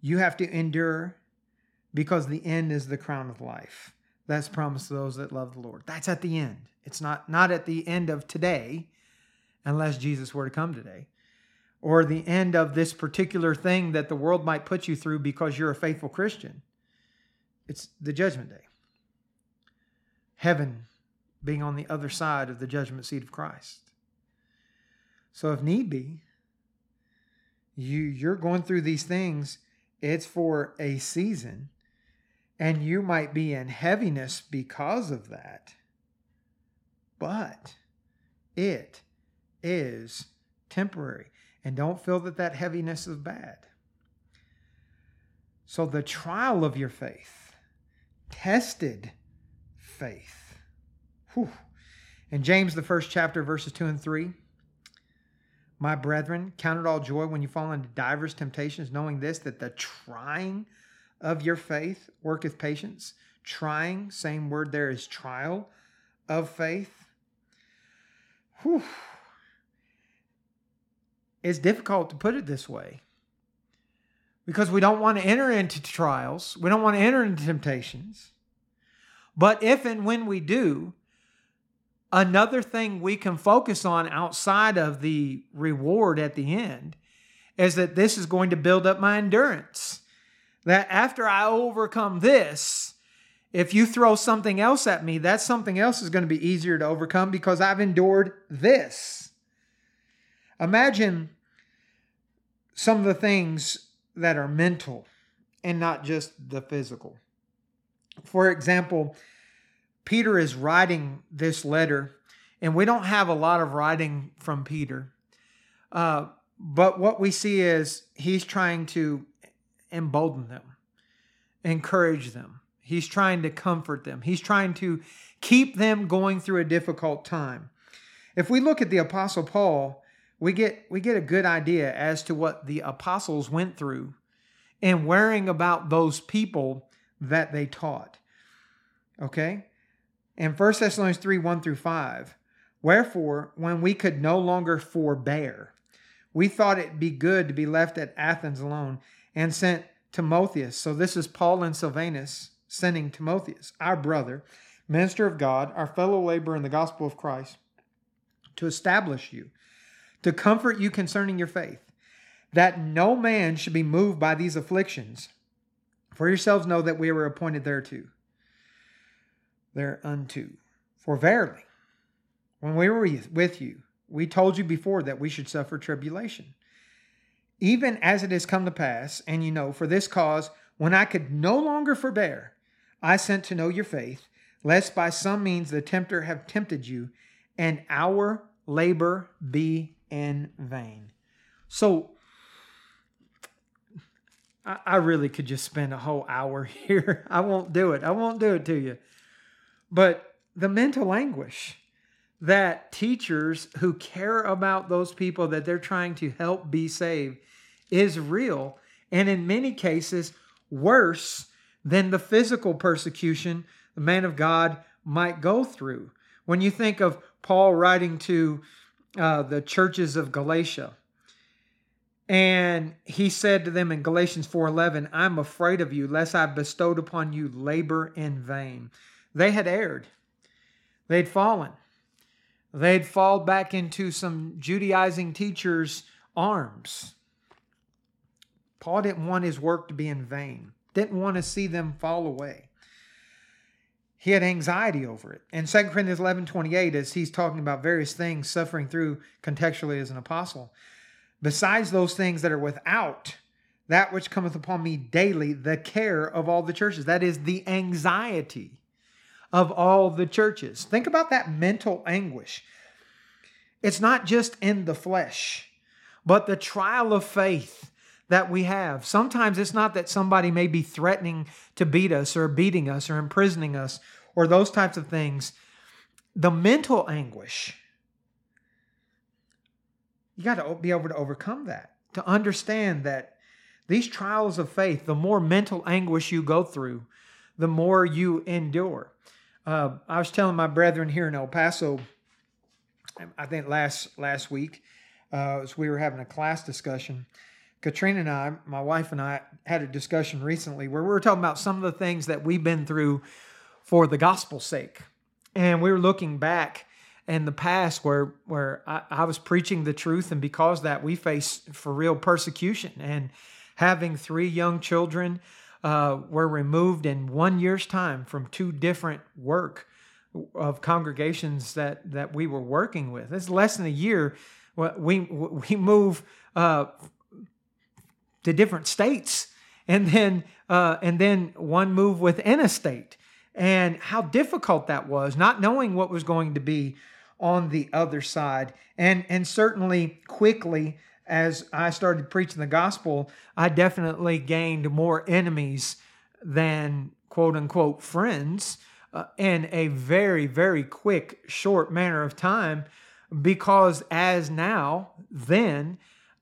you have to endure because the end is the crown of life. That's promised to those that love the Lord. That's at the end. It's not at the end of today, unless Jesus were to come today, or the end of this particular thing that the world might put you through because you're a faithful Christian. It's the judgment day. Heaven being on the other side of the judgment seat of Christ. So if need be, you're going through these things, it's for a season, and you might be in heaviness because of that, but it is temporary, and don't feel that heaviness is bad. So the trial of your faith, tested faith. Whew. In James, the 1st chapter, verses 2 and 3, "My brethren, count it all joy when you fall into divers temptations, knowing this, that the trying of your faith worketh patience." Trying, same word there is trial of faith. Whew. It's difficult to put it this way because we don't want to enter into trials. We don't want to enter into temptations. But if and when we do, another thing we can focus on outside of the reward at the end is that this is going to build up my endurance. That after I overcome this, if you throw something else at me, that something else is going to be easier to overcome because I've endured this. Imagine some of the things that are mental and not just the physical. For example, Peter is writing this letter, and we don't have a lot of writing from Peter. But what we see is he's trying to embolden them, encourage them. He's trying to comfort them. He's trying to keep them going through a difficult time. If we look at the Apostle Paul, we get a good idea as to what the apostles went through and worrying about those people that they taught. Okay? In 1 Thessalonians 3, 1-5, wherefore, when we could no longer forbear, we thought it be good to be left at Athens alone, and sent Timotheus. So this is Paul and Silvanus sending Timotheus, our brother, minister of God, our fellow laborer in the gospel of Christ, to establish you, to comfort you concerning your faith, that no man should be moved by these afflictions. For yourselves know that we were appointed thereunto. For verily, when we were with you, we told you before that we should suffer tribulation, even as it has come to pass, and you know, for this cause, when I could no longer forbear, I sent to know your faith, lest by some means the tempter have tempted you, and our labor be in vain. So, I really could just spend a whole hour here. I won't do it. I won't do it to you. But the mental anguish that teachers who care about those people that they're trying to help be saved is real, and in many cases, worse than the physical persecution the man of God might go through. When you think of Paul writing to the churches of Galatia, and he said to them in Galatians 4:11, I'm afraid of you, lest I bestowed upon you labor in vain. They had erred. They'd fallen. They'd fall back into some Judaizing teachers' arms. Paul didn't want his work to be in vain. Didn't want to see them fall away. He had anxiety over it. In 2 Corinthians 11:28, as he's talking about various things, suffering through contextually as an apostle, besides those things that are without, that which cometh upon me daily, the care of all the churches. That is the anxiety of all the churches. Think about that mental anguish. It's not just in the flesh, but the trial of faith that we have. Sometimes it's not that somebody may be threatening to beat us or beating us or imprisoning us or those types of things. The mental anguish, you got to be able to overcome that, to understand that these trials of faith, the more mental anguish you go through, the more you endure. I was telling my brethren here in El Paso, I think last week, as we were having a class discussion, Katrina and I, my wife and I, had a discussion recently where we were talking about some of the things that we've been through for the gospel's sake. And we were looking back in the past where I was preaching the truth, and because of that, we faced for real persecution. And having 3 young children, were removed in 1 year's time from 2 different work of congregations that we were working with. It's less than a year. We move to different states, and then one move within a state, and how difficult that was, not knowing what was going to be on the other side, and certainly quickly. As I started preaching the gospel, I definitely gained more enemies than quote-unquote friends in a very, very quick, short manner of time, because as now, then,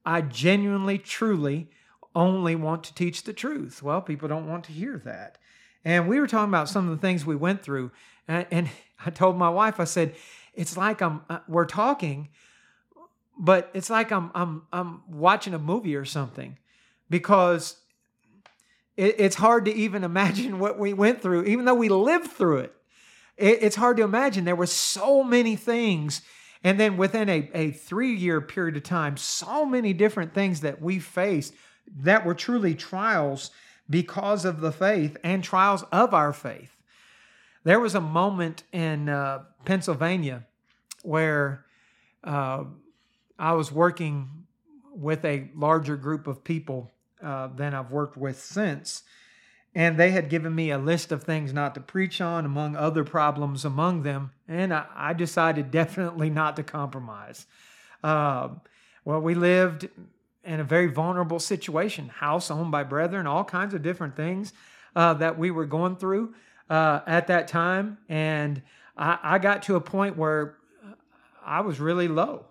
I genuinely, truly only want to teach the truth. Well, people don't want to hear that. And we were talking about some of the things we went through, and I told my wife, I said, it's like we're talking, but it's like I'm watching a movie or something, because it's hard to even imagine what we went through, even though we lived through it. It's hard to imagine. There were so many things, and then within a 3-year period of time, so many different things that we faced that were truly trials because of the faith and trials of our faith. There was a moment in Pennsylvania where I was working with a larger group of people than I've worked with since, And they had given me a list of things not to preach on, among other problems among them. And I decided definitely not to compromise. Well, we lived in a very vulnerable situation, house owned by brethren, all kinds of different things that we were going through at that time. And I got to a point where I was really low.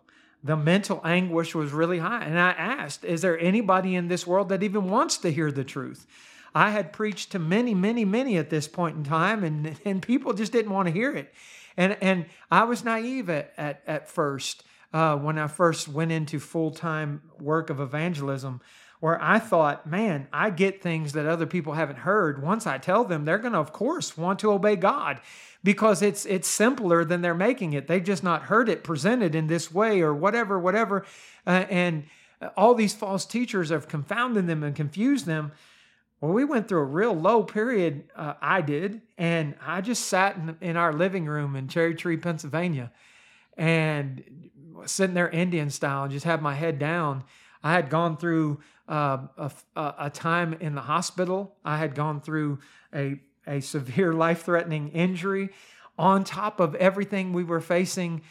The mental anguish was really high. And I asked, is there anybody in this world that even wants to hear the truth? I had preached to many at this point in time, and people just didn't want to hear it. And I was naive at first when I first went into full-time work of evangelism, where I thought, man, I get things that other people haven't heard. Once I tell them, they're going to, of course, want to obey God because it's simpler than they're making it. They've just not heard it presented in this way or whatever. And all these false teachers have confounded them and confused them. Well, we went through a real low period, I did, and I just sat in our living room in Cherry Tree, Pennsylvania, and sitting there Indian style and just had my head down. I had gone through a time in the hospital. I had gone through a severe life-threatening injury on top of everything we were facing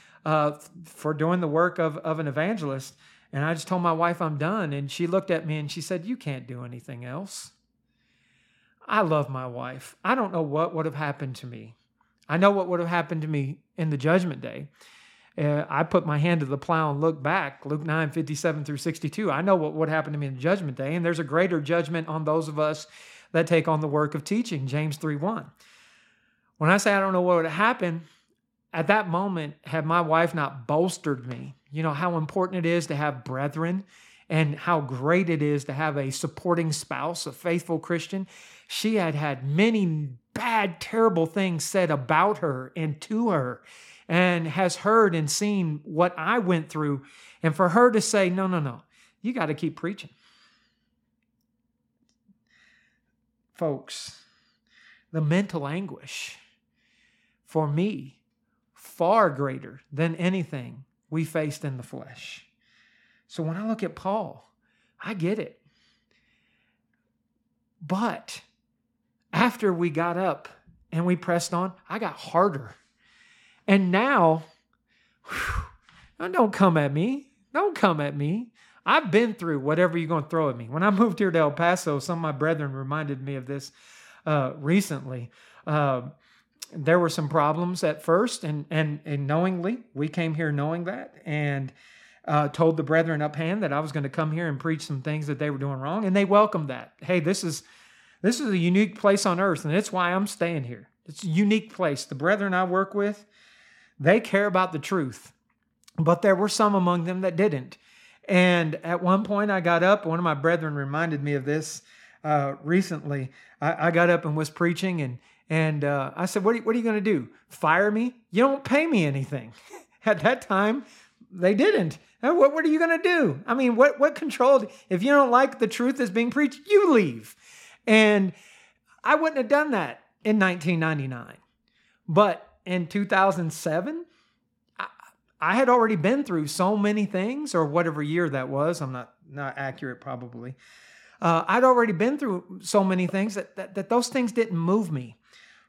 for doing the work of an evangelist. And I just told my wife I'm done, and she looked at me and she said, "You can't do anything else." I love my wife. I don't know what would have happened to me. I know what would have happened to me in the judgment day. I put my hand to the plow and look back, Luke 9, 57 through 62. I know what would happen to me in the judgment day, and there's a greater judgment on those of us that take on the work of teaching, James 3:1. When I say I don't know what would have happened, at that moment, had my wife not bolstered me, you know how important it is to have brethren and how great it is to have a supporting spouse, a faithful Christian. She had had many bad, terrible things said about her and to her, and has heard and seen what I went through. And for her to say, no, you got to keep preaching. Folks, the mental anguish for me, far greater than anything we faced in the flesh. So when I look at Paul, I get it. But after we got up and we pressed on, I got harder. And now, don't come at me. Don't come at me. I've been through whatever you're going to throw at me. When I moved here to El Paso, some of my brethren reminded me of this recently. There were some problems at first, and knowingly, we came here knowing that, and told the brethren uphand that I was going to come here and preach some things that they were doing wrong, and they welcomed that. Hey, this is a unique place on earth, and it's why I'm staying here. It's a unique place. The brethren I work with, they care about the truth, but there were some among them that didn't. And at one point I got up, one of my brethren reminded me of this recently. I got up and was preaching, and I said, what are you going to do? Fire me? You don't pay me anything. At that time, they didn't. What are you going to do? I mean, what control? If you don't like the truth that's being preached, you leave. And I wouldn't have done that in 1999. But in 2007, I had already been through so many things, or whatever year that was. I'm not accurate, probably. I'd already been through so many things that those things didn't move me.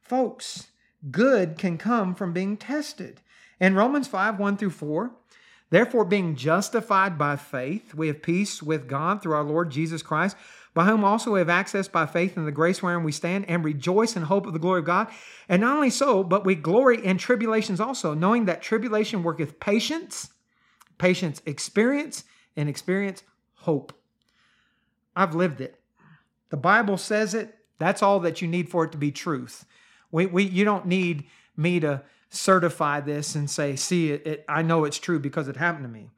Folks, good can come from being tested. In Romans 5, 1 through 4, therefore, being justified by faith, we have peace with God through our Lord Jesus Christ, by whom also we have access by faith in the grace wherein we stand, and rejoice in hope of the glory of God. And not only so, but we glory in tribulations also, knowing that tribulation worketh patience, patience experience, and experience hope. I've lived it. The Bible says it. That's all that you need for it to be truth. You don't need me to certify this and say, see, I know it's true because it happened to me.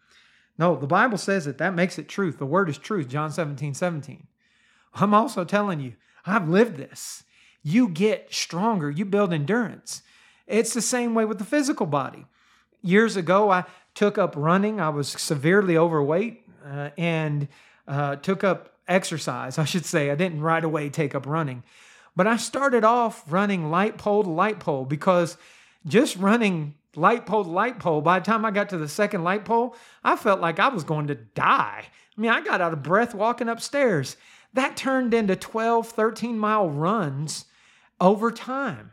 No, the Bible says it. That makes it truth. The word is truth, John 17:17. I'm also telling you, I've lived this. You get stronger. You build endurance. It's the same way with the physical body. Years ago, I took up running. I was severely overweight and took up exercise, I should say. I didn't right away take up running. But I started off running light pole to light pole because just running light pole to light pole, by the time I got to the second light pole, I felt like I was going to die. I mean, I got out of breath walking upstairs. That turned into 12, 13-mile runs over time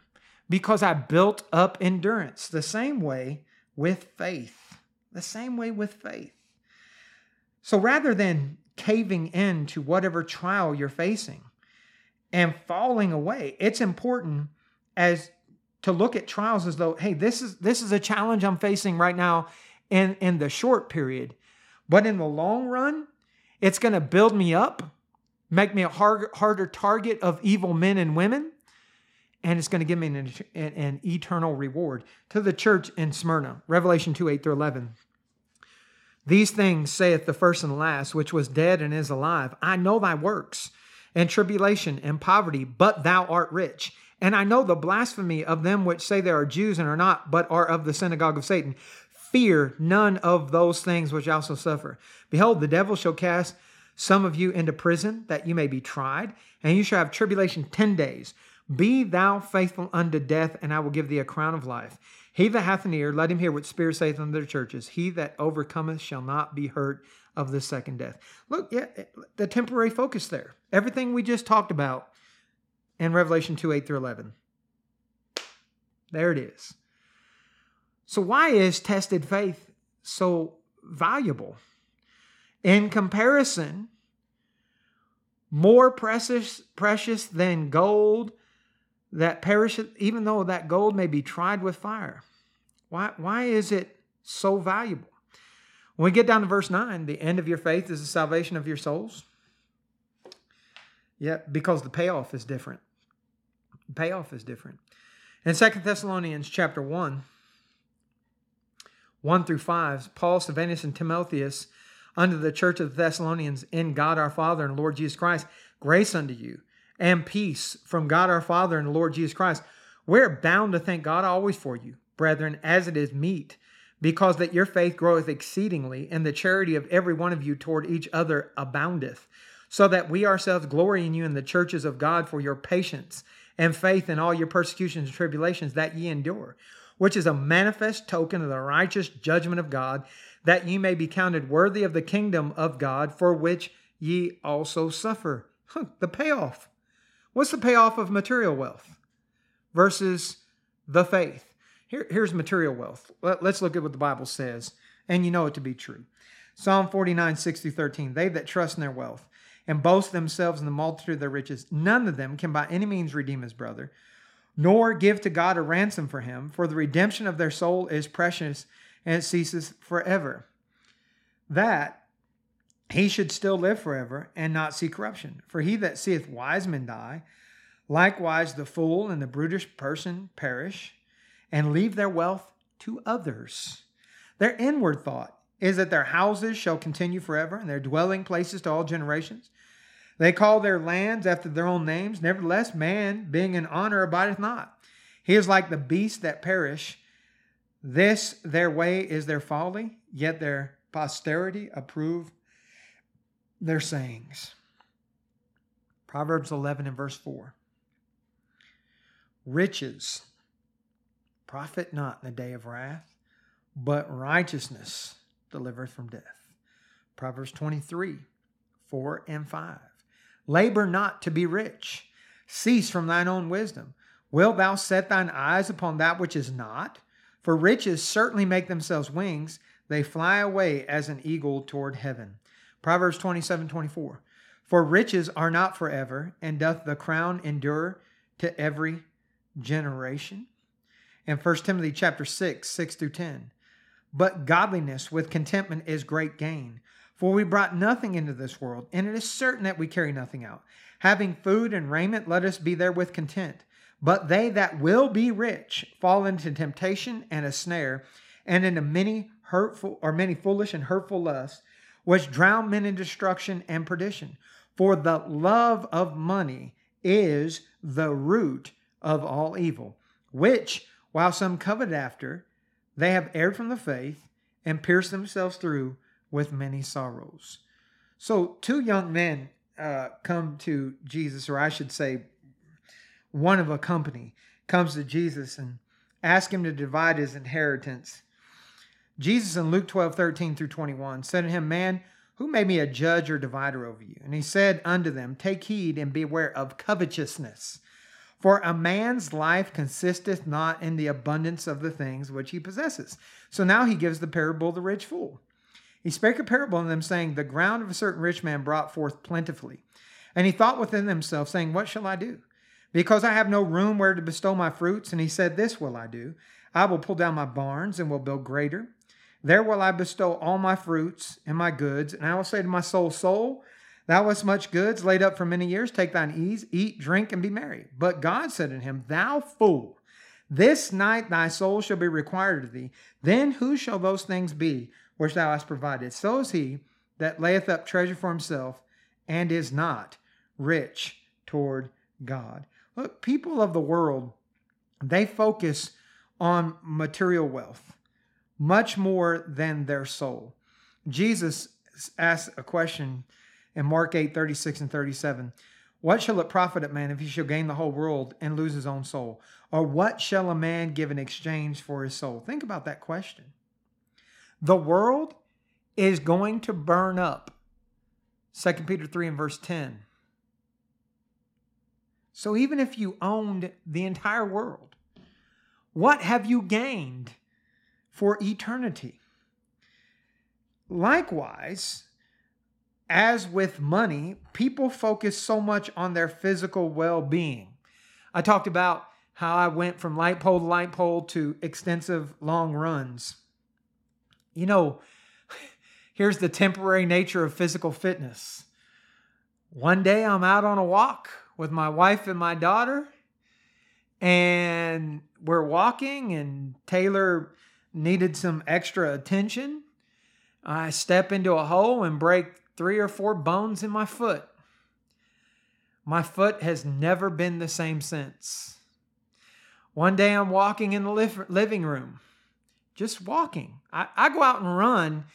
because I built up endurance. The same way with faith. The same way with faith. So rather than caving in to whatever trial you're facing and falling away, it's important as to look at trials as though, hey, this is a challenge I'm facing right now in the short period. But in the long run, it's going to build me up, make me a harder target of evil men and women, and it's going to give me an eternal reward. To the church in Smyrna, Revelation 2:8-11. These things saith the first and last, which was dead and is alive. I know thy works, and tribulation, and poverty, but thou art rich. And I know the blasphemy of them which say they are Jews and are not, but are of the synagogue of Satan. Fear none of those things which also suffer. Behold, the devil shall cast some of you into prison, that you may be tried, and you shall have tribulation 10 days. Be thou faithful unto death, and I will give thee a crown of life. He that hath an ear, let him hear what Spirit saith unto the churches. He that overcometh shall not be hurt of the second death. Look, yeah, the temporary focus there. Everything we just talked about in Revelation 2:8-11. There it is. So why is tested faith so valuable? In comparison, more precious than gold that perisheth, even though that gold may be tried with fire. Why is it so valuable? When we get down to verse 9, the end of your faith is the salvation of your souls. Yeah, because the payoff is different. The payoff is different. In 2 Thessalonians chapter 1:1-5, Paul, Silvanus, and Timotheus, unto the church of the Thessalonians, in God our Father and Lord Jesus Christ, grace unto you, and peace from God our Father and Lord Jesus Christ. We're bound to thank God always for you, brethren, as it is meet, because that your faith groweth exceedingly, and the charity of every one of you toward each other aboundeth, so that we ourselves glory in you in the churches of God for your patience and faith in all your persecutions and tribulations that ye endure, which is a manifest token of the righteous judgment of God, that ye may be counted worthy of the kingdom of God, for which ye also suffer. The payoff. What's the payoff of material wealth versus the faith? Here's material wealth. Let's look at what the Bible says, and you know it to be true. Psalm 49:6-13, they that trust in their wealth and boast themselves in the multitude of their riches, none of them can by any means redeem his brother, nor give to God a ransom for him, for the redemption of their soul is precious, and it ceases forever. That he should still live forever and not see corruption. For he that seeth wise men die, likewise the fool and the brutish person perish, and leave their wealth to others. Their inward thought is that their houses shall continue forever, and their dwelling places to all generations. They call their lands after their own names. Nevertheless, man, being in honor, abideth not. He is like the beasts that perish. This their way is their folly, yet their posterity approve their sayings. Proverbs 11:4. Riches profit not in the day of wrath, but righteousness delivereth from death. Proverbs 23:4-5. Labor not to be rich. Cease from thine own wisdom. Wilt thou set thine eyes upon that which is not? For riches certainly make themselves wings. They fly away as an eagle toward heaven. Proverbs 27:24. For riches are not forever, and doth the crown endure to every generation. And 1 Timothy chapter 6:6-10. But godliness with contentment is great gain. For we brought nothing into this world, and it is certain that we carry nothing out. Having food and raiment, let us be therewith content. But they that will be rich fall into temptation and a snare, and into many foolish and hurtful lusts, which drown men in destruction and perdition. For the love of money is the root of all evil, which, while some covet after, they have erred from the faith, and pierced themselves through with many sorrows. So two young men come to Jesus, or I should say one of a company comes to Jesus and asks him to divide his inheritance. Jesus in Luke 12:13-21 said to him, Man, Who made me a judge or divider over you? And he said unto them, Take heed and beware of covetousness. For a man's life consisteth not in the abundance of the things which he possesses. So now he gives the parable of the rich fool. He spake a parable unto them, saying, The ground of a certain rich man brought forth plentifully. And he thought within himself, saying, What shall I do? Because I have no room where to bestow my fruits. And he said, This will I do. I will pull down my barns and will build greater. There will I bestow all my fruits and my goods. And I will say to my soul, Soul, thou hast much goods laid up for many years. Take thine ease, eat, drink, and be merry. But God said unto him, Thou fool, this night thy soul shall be required of thee. Then who shall those things be which thou hast provided? So is he that layeth up treasure for himself and is not rich toward God. Look, people of the world, they focus on material wealth much more than their soul. Jesus asked a question in Mark 8:36 and 37. What shall it profit a man if he shall gain the whole world and lose his own soul? Or what shall a man give in exchange for his soul? Think about that question. The world is going to burn up. 2 Peter 3 and verse 10. So even if you owned the entire world, what have you gained for eternity? Likewise, as with money, people focus so much on their physical well-being. I talked about how I went from light pole to extensive long runs. You know, here's the temporary nature of physical fitness. One day I'm out on a walk with my wife and my daughter, and we're walking, and Taylor needed some extra attention. I step into a hole and break 3 or 4 bones in my foot. My foot has never been the same since. One day I'm walking in the living room, just walking. I go out and run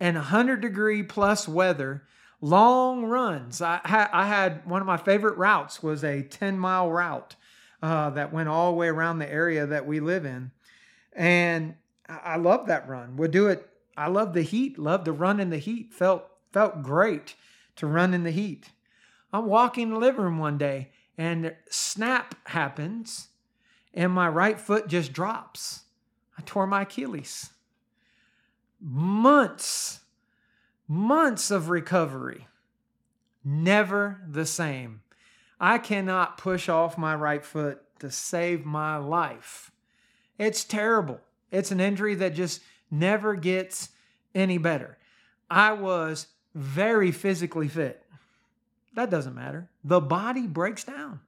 in 100 degree plus weather, long runs. I had one of my favorite routes was a 10-mile route that went all the way around the area that we live in. And I love that run. We'll do it. I love the heat, love to run in the heat. Felt great to run in the heat. I'm walking in the living room one day and snap happens and my right foot just drops. I tore my Achilles. Months of recovery. Never the same. I cannot push off my right foot to save my life. It's terrible. It's an injury that just never gets any better. I was very physically fit. That doesn't matter. The body breaks down.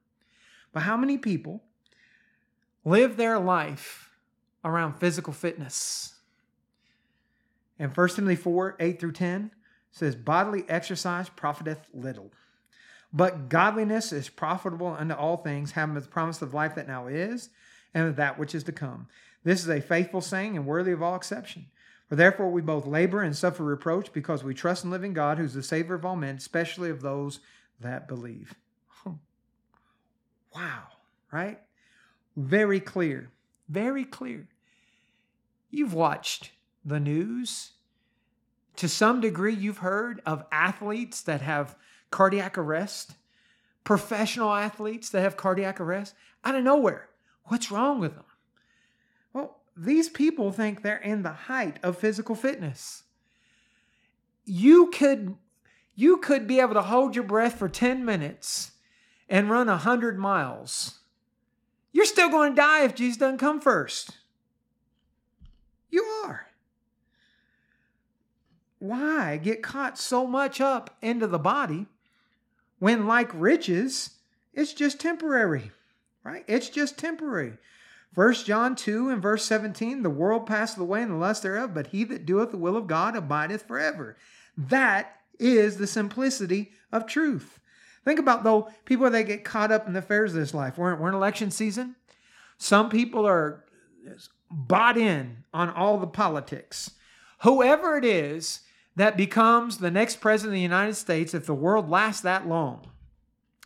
But how many people live their life around physical fitness? And 1 Timothy 4, 8 through 10 says, Bodily exercise profiteth little, but godliness is profitable unto all things, having the promise of life that now is, and of that which is to come. This is a faithful saying and worthy of all exception. For therefore we both labor and suffer reproach, because we trust in living God, who's the Savior of all men, especially of those that believe. Wow, right? Very clear. Very clear. You've watched the news. To some degree, you've heard of athletes that have cardiac arrest, professional athletes that have cardiac arrest out of nowhere. What's wrong with them? Well, these people think they're in the height of physical fitness. You could be able to hold your breath for 10 minutes and run 100 miles. You're still going to die if Jesus doesn't come first. You are. Why get caught so much up into the body when, like riches, it's just temporary, right? It's just temporary. 1 John 2 and verse 17, The world passeth away and the lust thereof, but he that doeth the will of God abideth forever. That is the simplicity of truth. Think about, though, people that get caught up in the affairs of this life. We're in election season. Some people are bought in on all the politics. Whoever it is that becomes the next president of the United States, if the world lasts that long,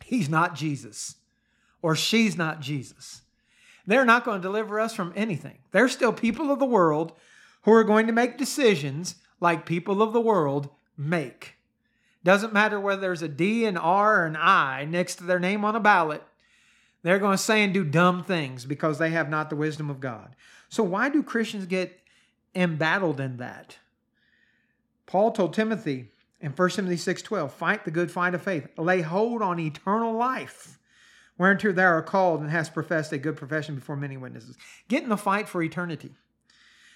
he's not Jesus, or she's not Jesus. They're not going to deliver us from anything. They're still people of the world who are going to make decisions like people of the world make. Doesn't matter whether there's a D, an R, or an I next to their name on a ballot. They're going to say and do dumb things because they have not the wisdom of God. So why do Christians get embattled in that? Paul told Timothy in 1 Timothy 6:12, fight the good fight of faith. Lay hold on eternal life, whereunto thou art called and hast professed a good profession before many witnesses. Get in the fight for eternity.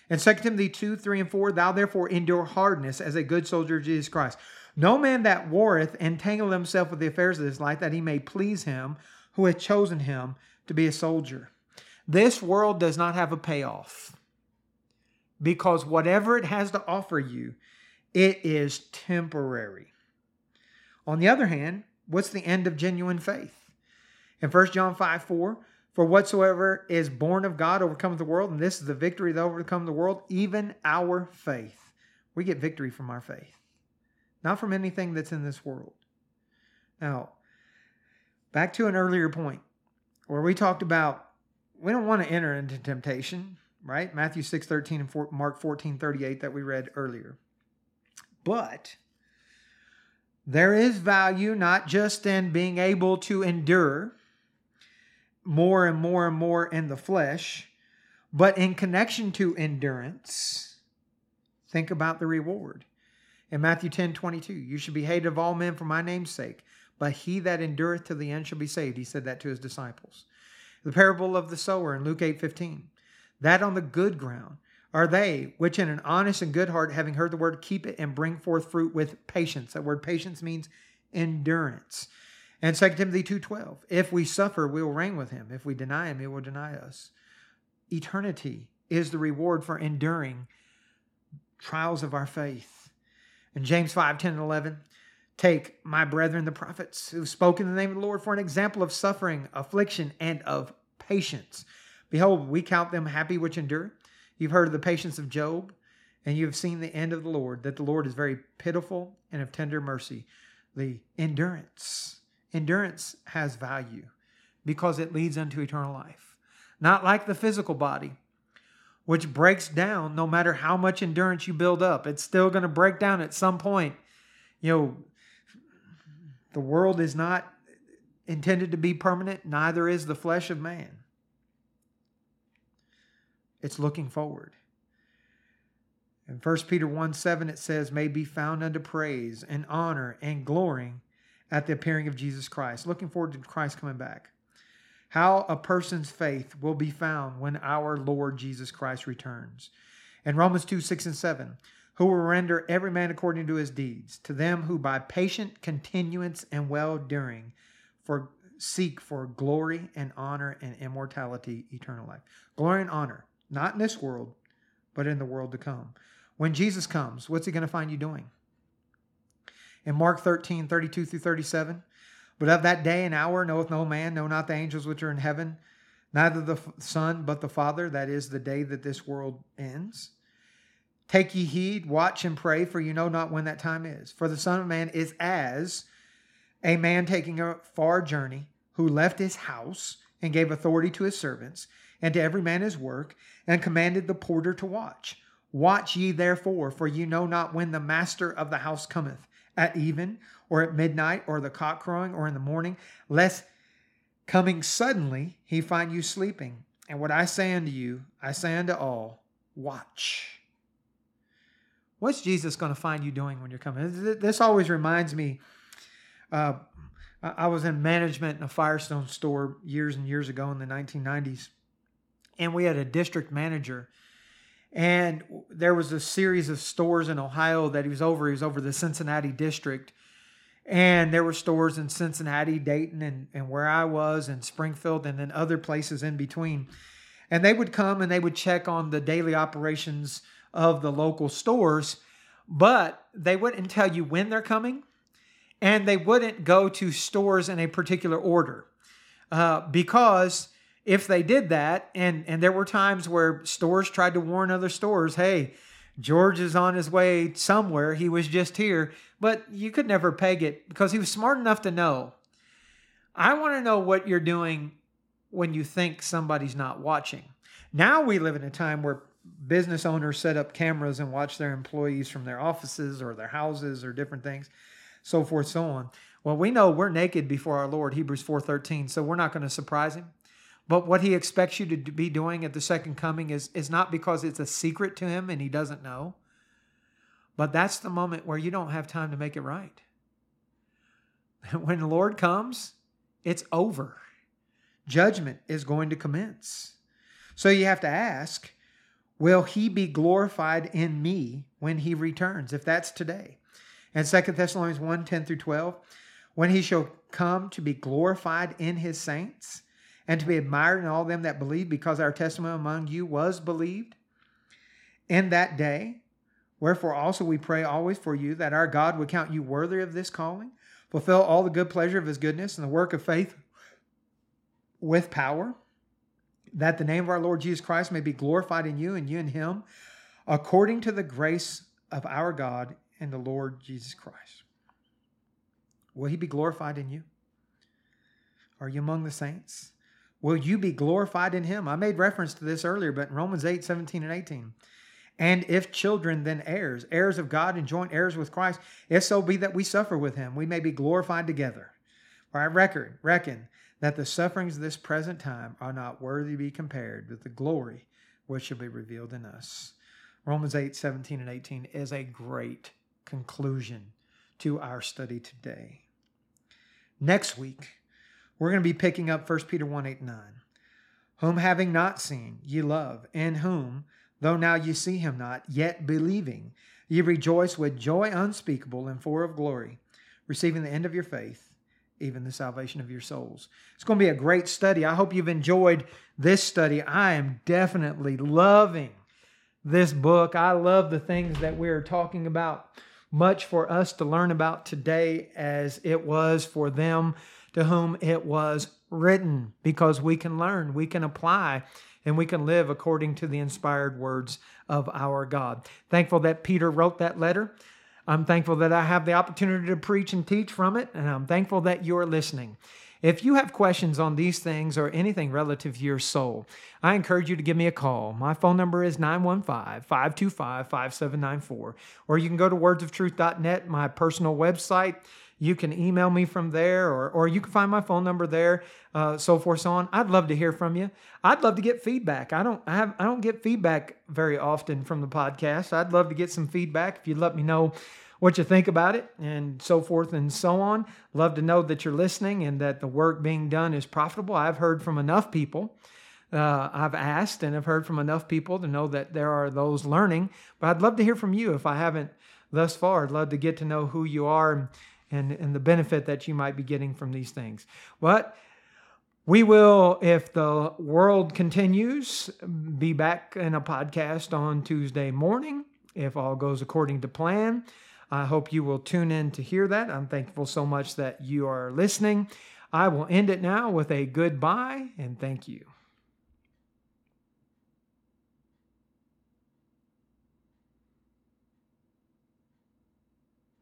In 2 Timothy 2:3-4, thou therefore endure hardness as a good soldier of Jesus Christ. No man that warreth entangle himself with the affairs of this life, that he may please him who hath chosen him to be a soldier. This world does not have a payoff, because whatever it has to offer you, it is temporary. On the other hand, what's the end of genuine faith? In 1 John 5:4, for whatsoever is born of God overcometh the world, and this is the victory that overcometh the world, even our faith. We get victory from our faith, not from anything that's in this world. Now, back to an earlier point where we talked about we don't want to enter into temptation, right? Matthew 6:13 and Mark 14:38 that we read earlier. But there is value not just in being able to endure more and more and more in the flesh, but in connection to endurance. Think about the reward. In Matthew 10:22, you should be hated of all men for my name's sake, but he that endureth to the end shall be saved. He said that to his disciples. The parable of the sower in Luke 8:15, that on the good ground are they which in an honest and good heart, having heard the word, keep it and bring forth fruit with patience. That word patience means endurance. And 2 Timothy 2:12, if we suffer, we will reign with him. If we deny him, he will deny us. Eternity is the reward for enduring trials of our faith. In James 5:10-11, take, my brethren, the prophets who spoke in the name of the Lord for an example of suffering, affliction, and of patience. Behold, we count them happy which endure. You've heard of the patience of Job, and you've seen the end of the Lord, that the Lord is very pitiful and of tender mercy. The endurance. Endurance has value because it leads unto eternal life. Not like the physical body, which breaks down no matter how much endurance you build up. It's still going to break down at some point. You know, the world is not intended to be permanent, neither is the flesh of man. It's looking forward. In 1 Peter 1:7, it says, may be found unto praise and honor and glory at the appearing of Jesus Christ. Looking forward to Christ coming back. How a person's faith will be found when our Lord Jesus Christ returns. In Romans 2:6-7, who will render every man according to his deeds, to them who by patient continuance and well-doing seek for glory and honor and immortality, eternal life. Glory and honor. Not in this world, but in the world to come. When Jesus comes, what's he going to find you doing? In Mark 13:32-37, but of that day and hour knoweth no man, know not the angels which are in heaven, neither the Son, but the Father, that is the day that this world ends. Take ye heed, watch and pray, for you know not when that time is. For the Son of Man is as a man taking a far journey, who left his house and gave authority to his servants, and to every man his work, and commanded the porter to watch. Watch ye therefore, for you know not when the master of the house cometh, at even, or at midnight, or the cock crowing, or in the morning, lest coming suddenly he find you sleeping. And what I say unto you, I say unto all, watch. What's Jesus going to find you doing when you're coming? This always reminds me, I was in management in a Firestone store years and years ago in the 1990s. And we had a district manager, and there was a series of stores in Ohio that he was over. He was over the Cincinnati district, and there were stores in Cincinnati, Dayton, and where I was, and Springfield, and then other places in between. And they would come and they would check on the daily operations of the local stores, but they wouldn't tell you when they're coming, and they wouldn't go to stores in a particular order because if they did that, and there were times where stores tried to warn other stores, hey, George is on his way somewhere, he was just here, but you could never peg it because he was smart enough to know. I want to know what you're doing when you think somebody's not watching. Now we live in a time where business owners set up cameras and watch their employees from their offices or their houses or different things, so forth, so on. Well, we know we're naked before our Lord, Hebrews 4:13, so we're not going to surprise him. But what he expects you to be doing at the second coming is not because it's a secret to him and he doesn't know, but that's the moment where you don't have time to make it right. When the Lord comes, it's over. Judgment is going to commence. So you have to ask, will he be glorified in me when he returns, if that's today? And 2 Thessalonians 1:10-12, when he shall come to be glorified in his saints and to be admired in all them that believe, because our testimony among you was believed in that day. Wherefore also we pray always for you, that our God would count you worthy of this calling, fulfill all the good pleasure of his goodness and the work of faith with power, that the name of our Lord Jesus Christ may be glorified in you and you in him, according to the grace of our God and the Lord Jesus Christ. Will he be glorified in you? Are you among the saints? Will you be glorified in him? I made reference to this earlier, but in Romans 8:17-18. And if children, then heirs, heirs of God and joint heirs with Christ, if so be that we suffer with him, we may be glorified together. For I reckon that the sufferings of this present time are not worthy to be compared with the glory which shall be revealed in us. Romans 8:17-18 is a great conclusion to our study today. Next week, we're going to be picking up 1 Peter 1:8-9. Whom having not seen, ye love, in whom, though now ye see him not, yet believing, ye rejoice with joy unspeakable and full of glory, receiving the end of your faith, even the salvation of your souls. It's going to be a great study. I hope you've enjoyed this study. I am definitely loving this book. I love the things that we're talking about. Much for us to learn about today as it was for them to whom it was written, because we can learn, we can apply, and we can live according to the inspired words of our God. Thankful that Peter wrote that letter. I'm thankful that I have the opportunity to preach and teach from it, and I'm thankful that you're listening. If you have questions on these things or anything relative to your soul, I encourage you to give me a call. My phone number is 915-525-5794, or you can go to wordsoftruth.net, my personal website. You can email me from there, or you can find my phone number there, so forth, so on. I'd love to hear from you. I'd love to get feedback. I don't get feedback very often from the podcast. I'd love to get some feedback if you'd let me know what you think about it, and so forth and so on. Love to know that you're listening and that the work being done is profitable. I've heard from enough people. I've asked and have heard from enough people to know that there are those learning, but I'd love to hear from you if I haven't thus far. I'd love to get to know who you are and the benefit that you might be getting from these things. But we will, if the world continues, be back in a podcast on Tuesday morning, if all goes according to plan. I hope you will tune in to hear that. I'm thankful so much that you are listening. I will end it now with a goodbye and thank you.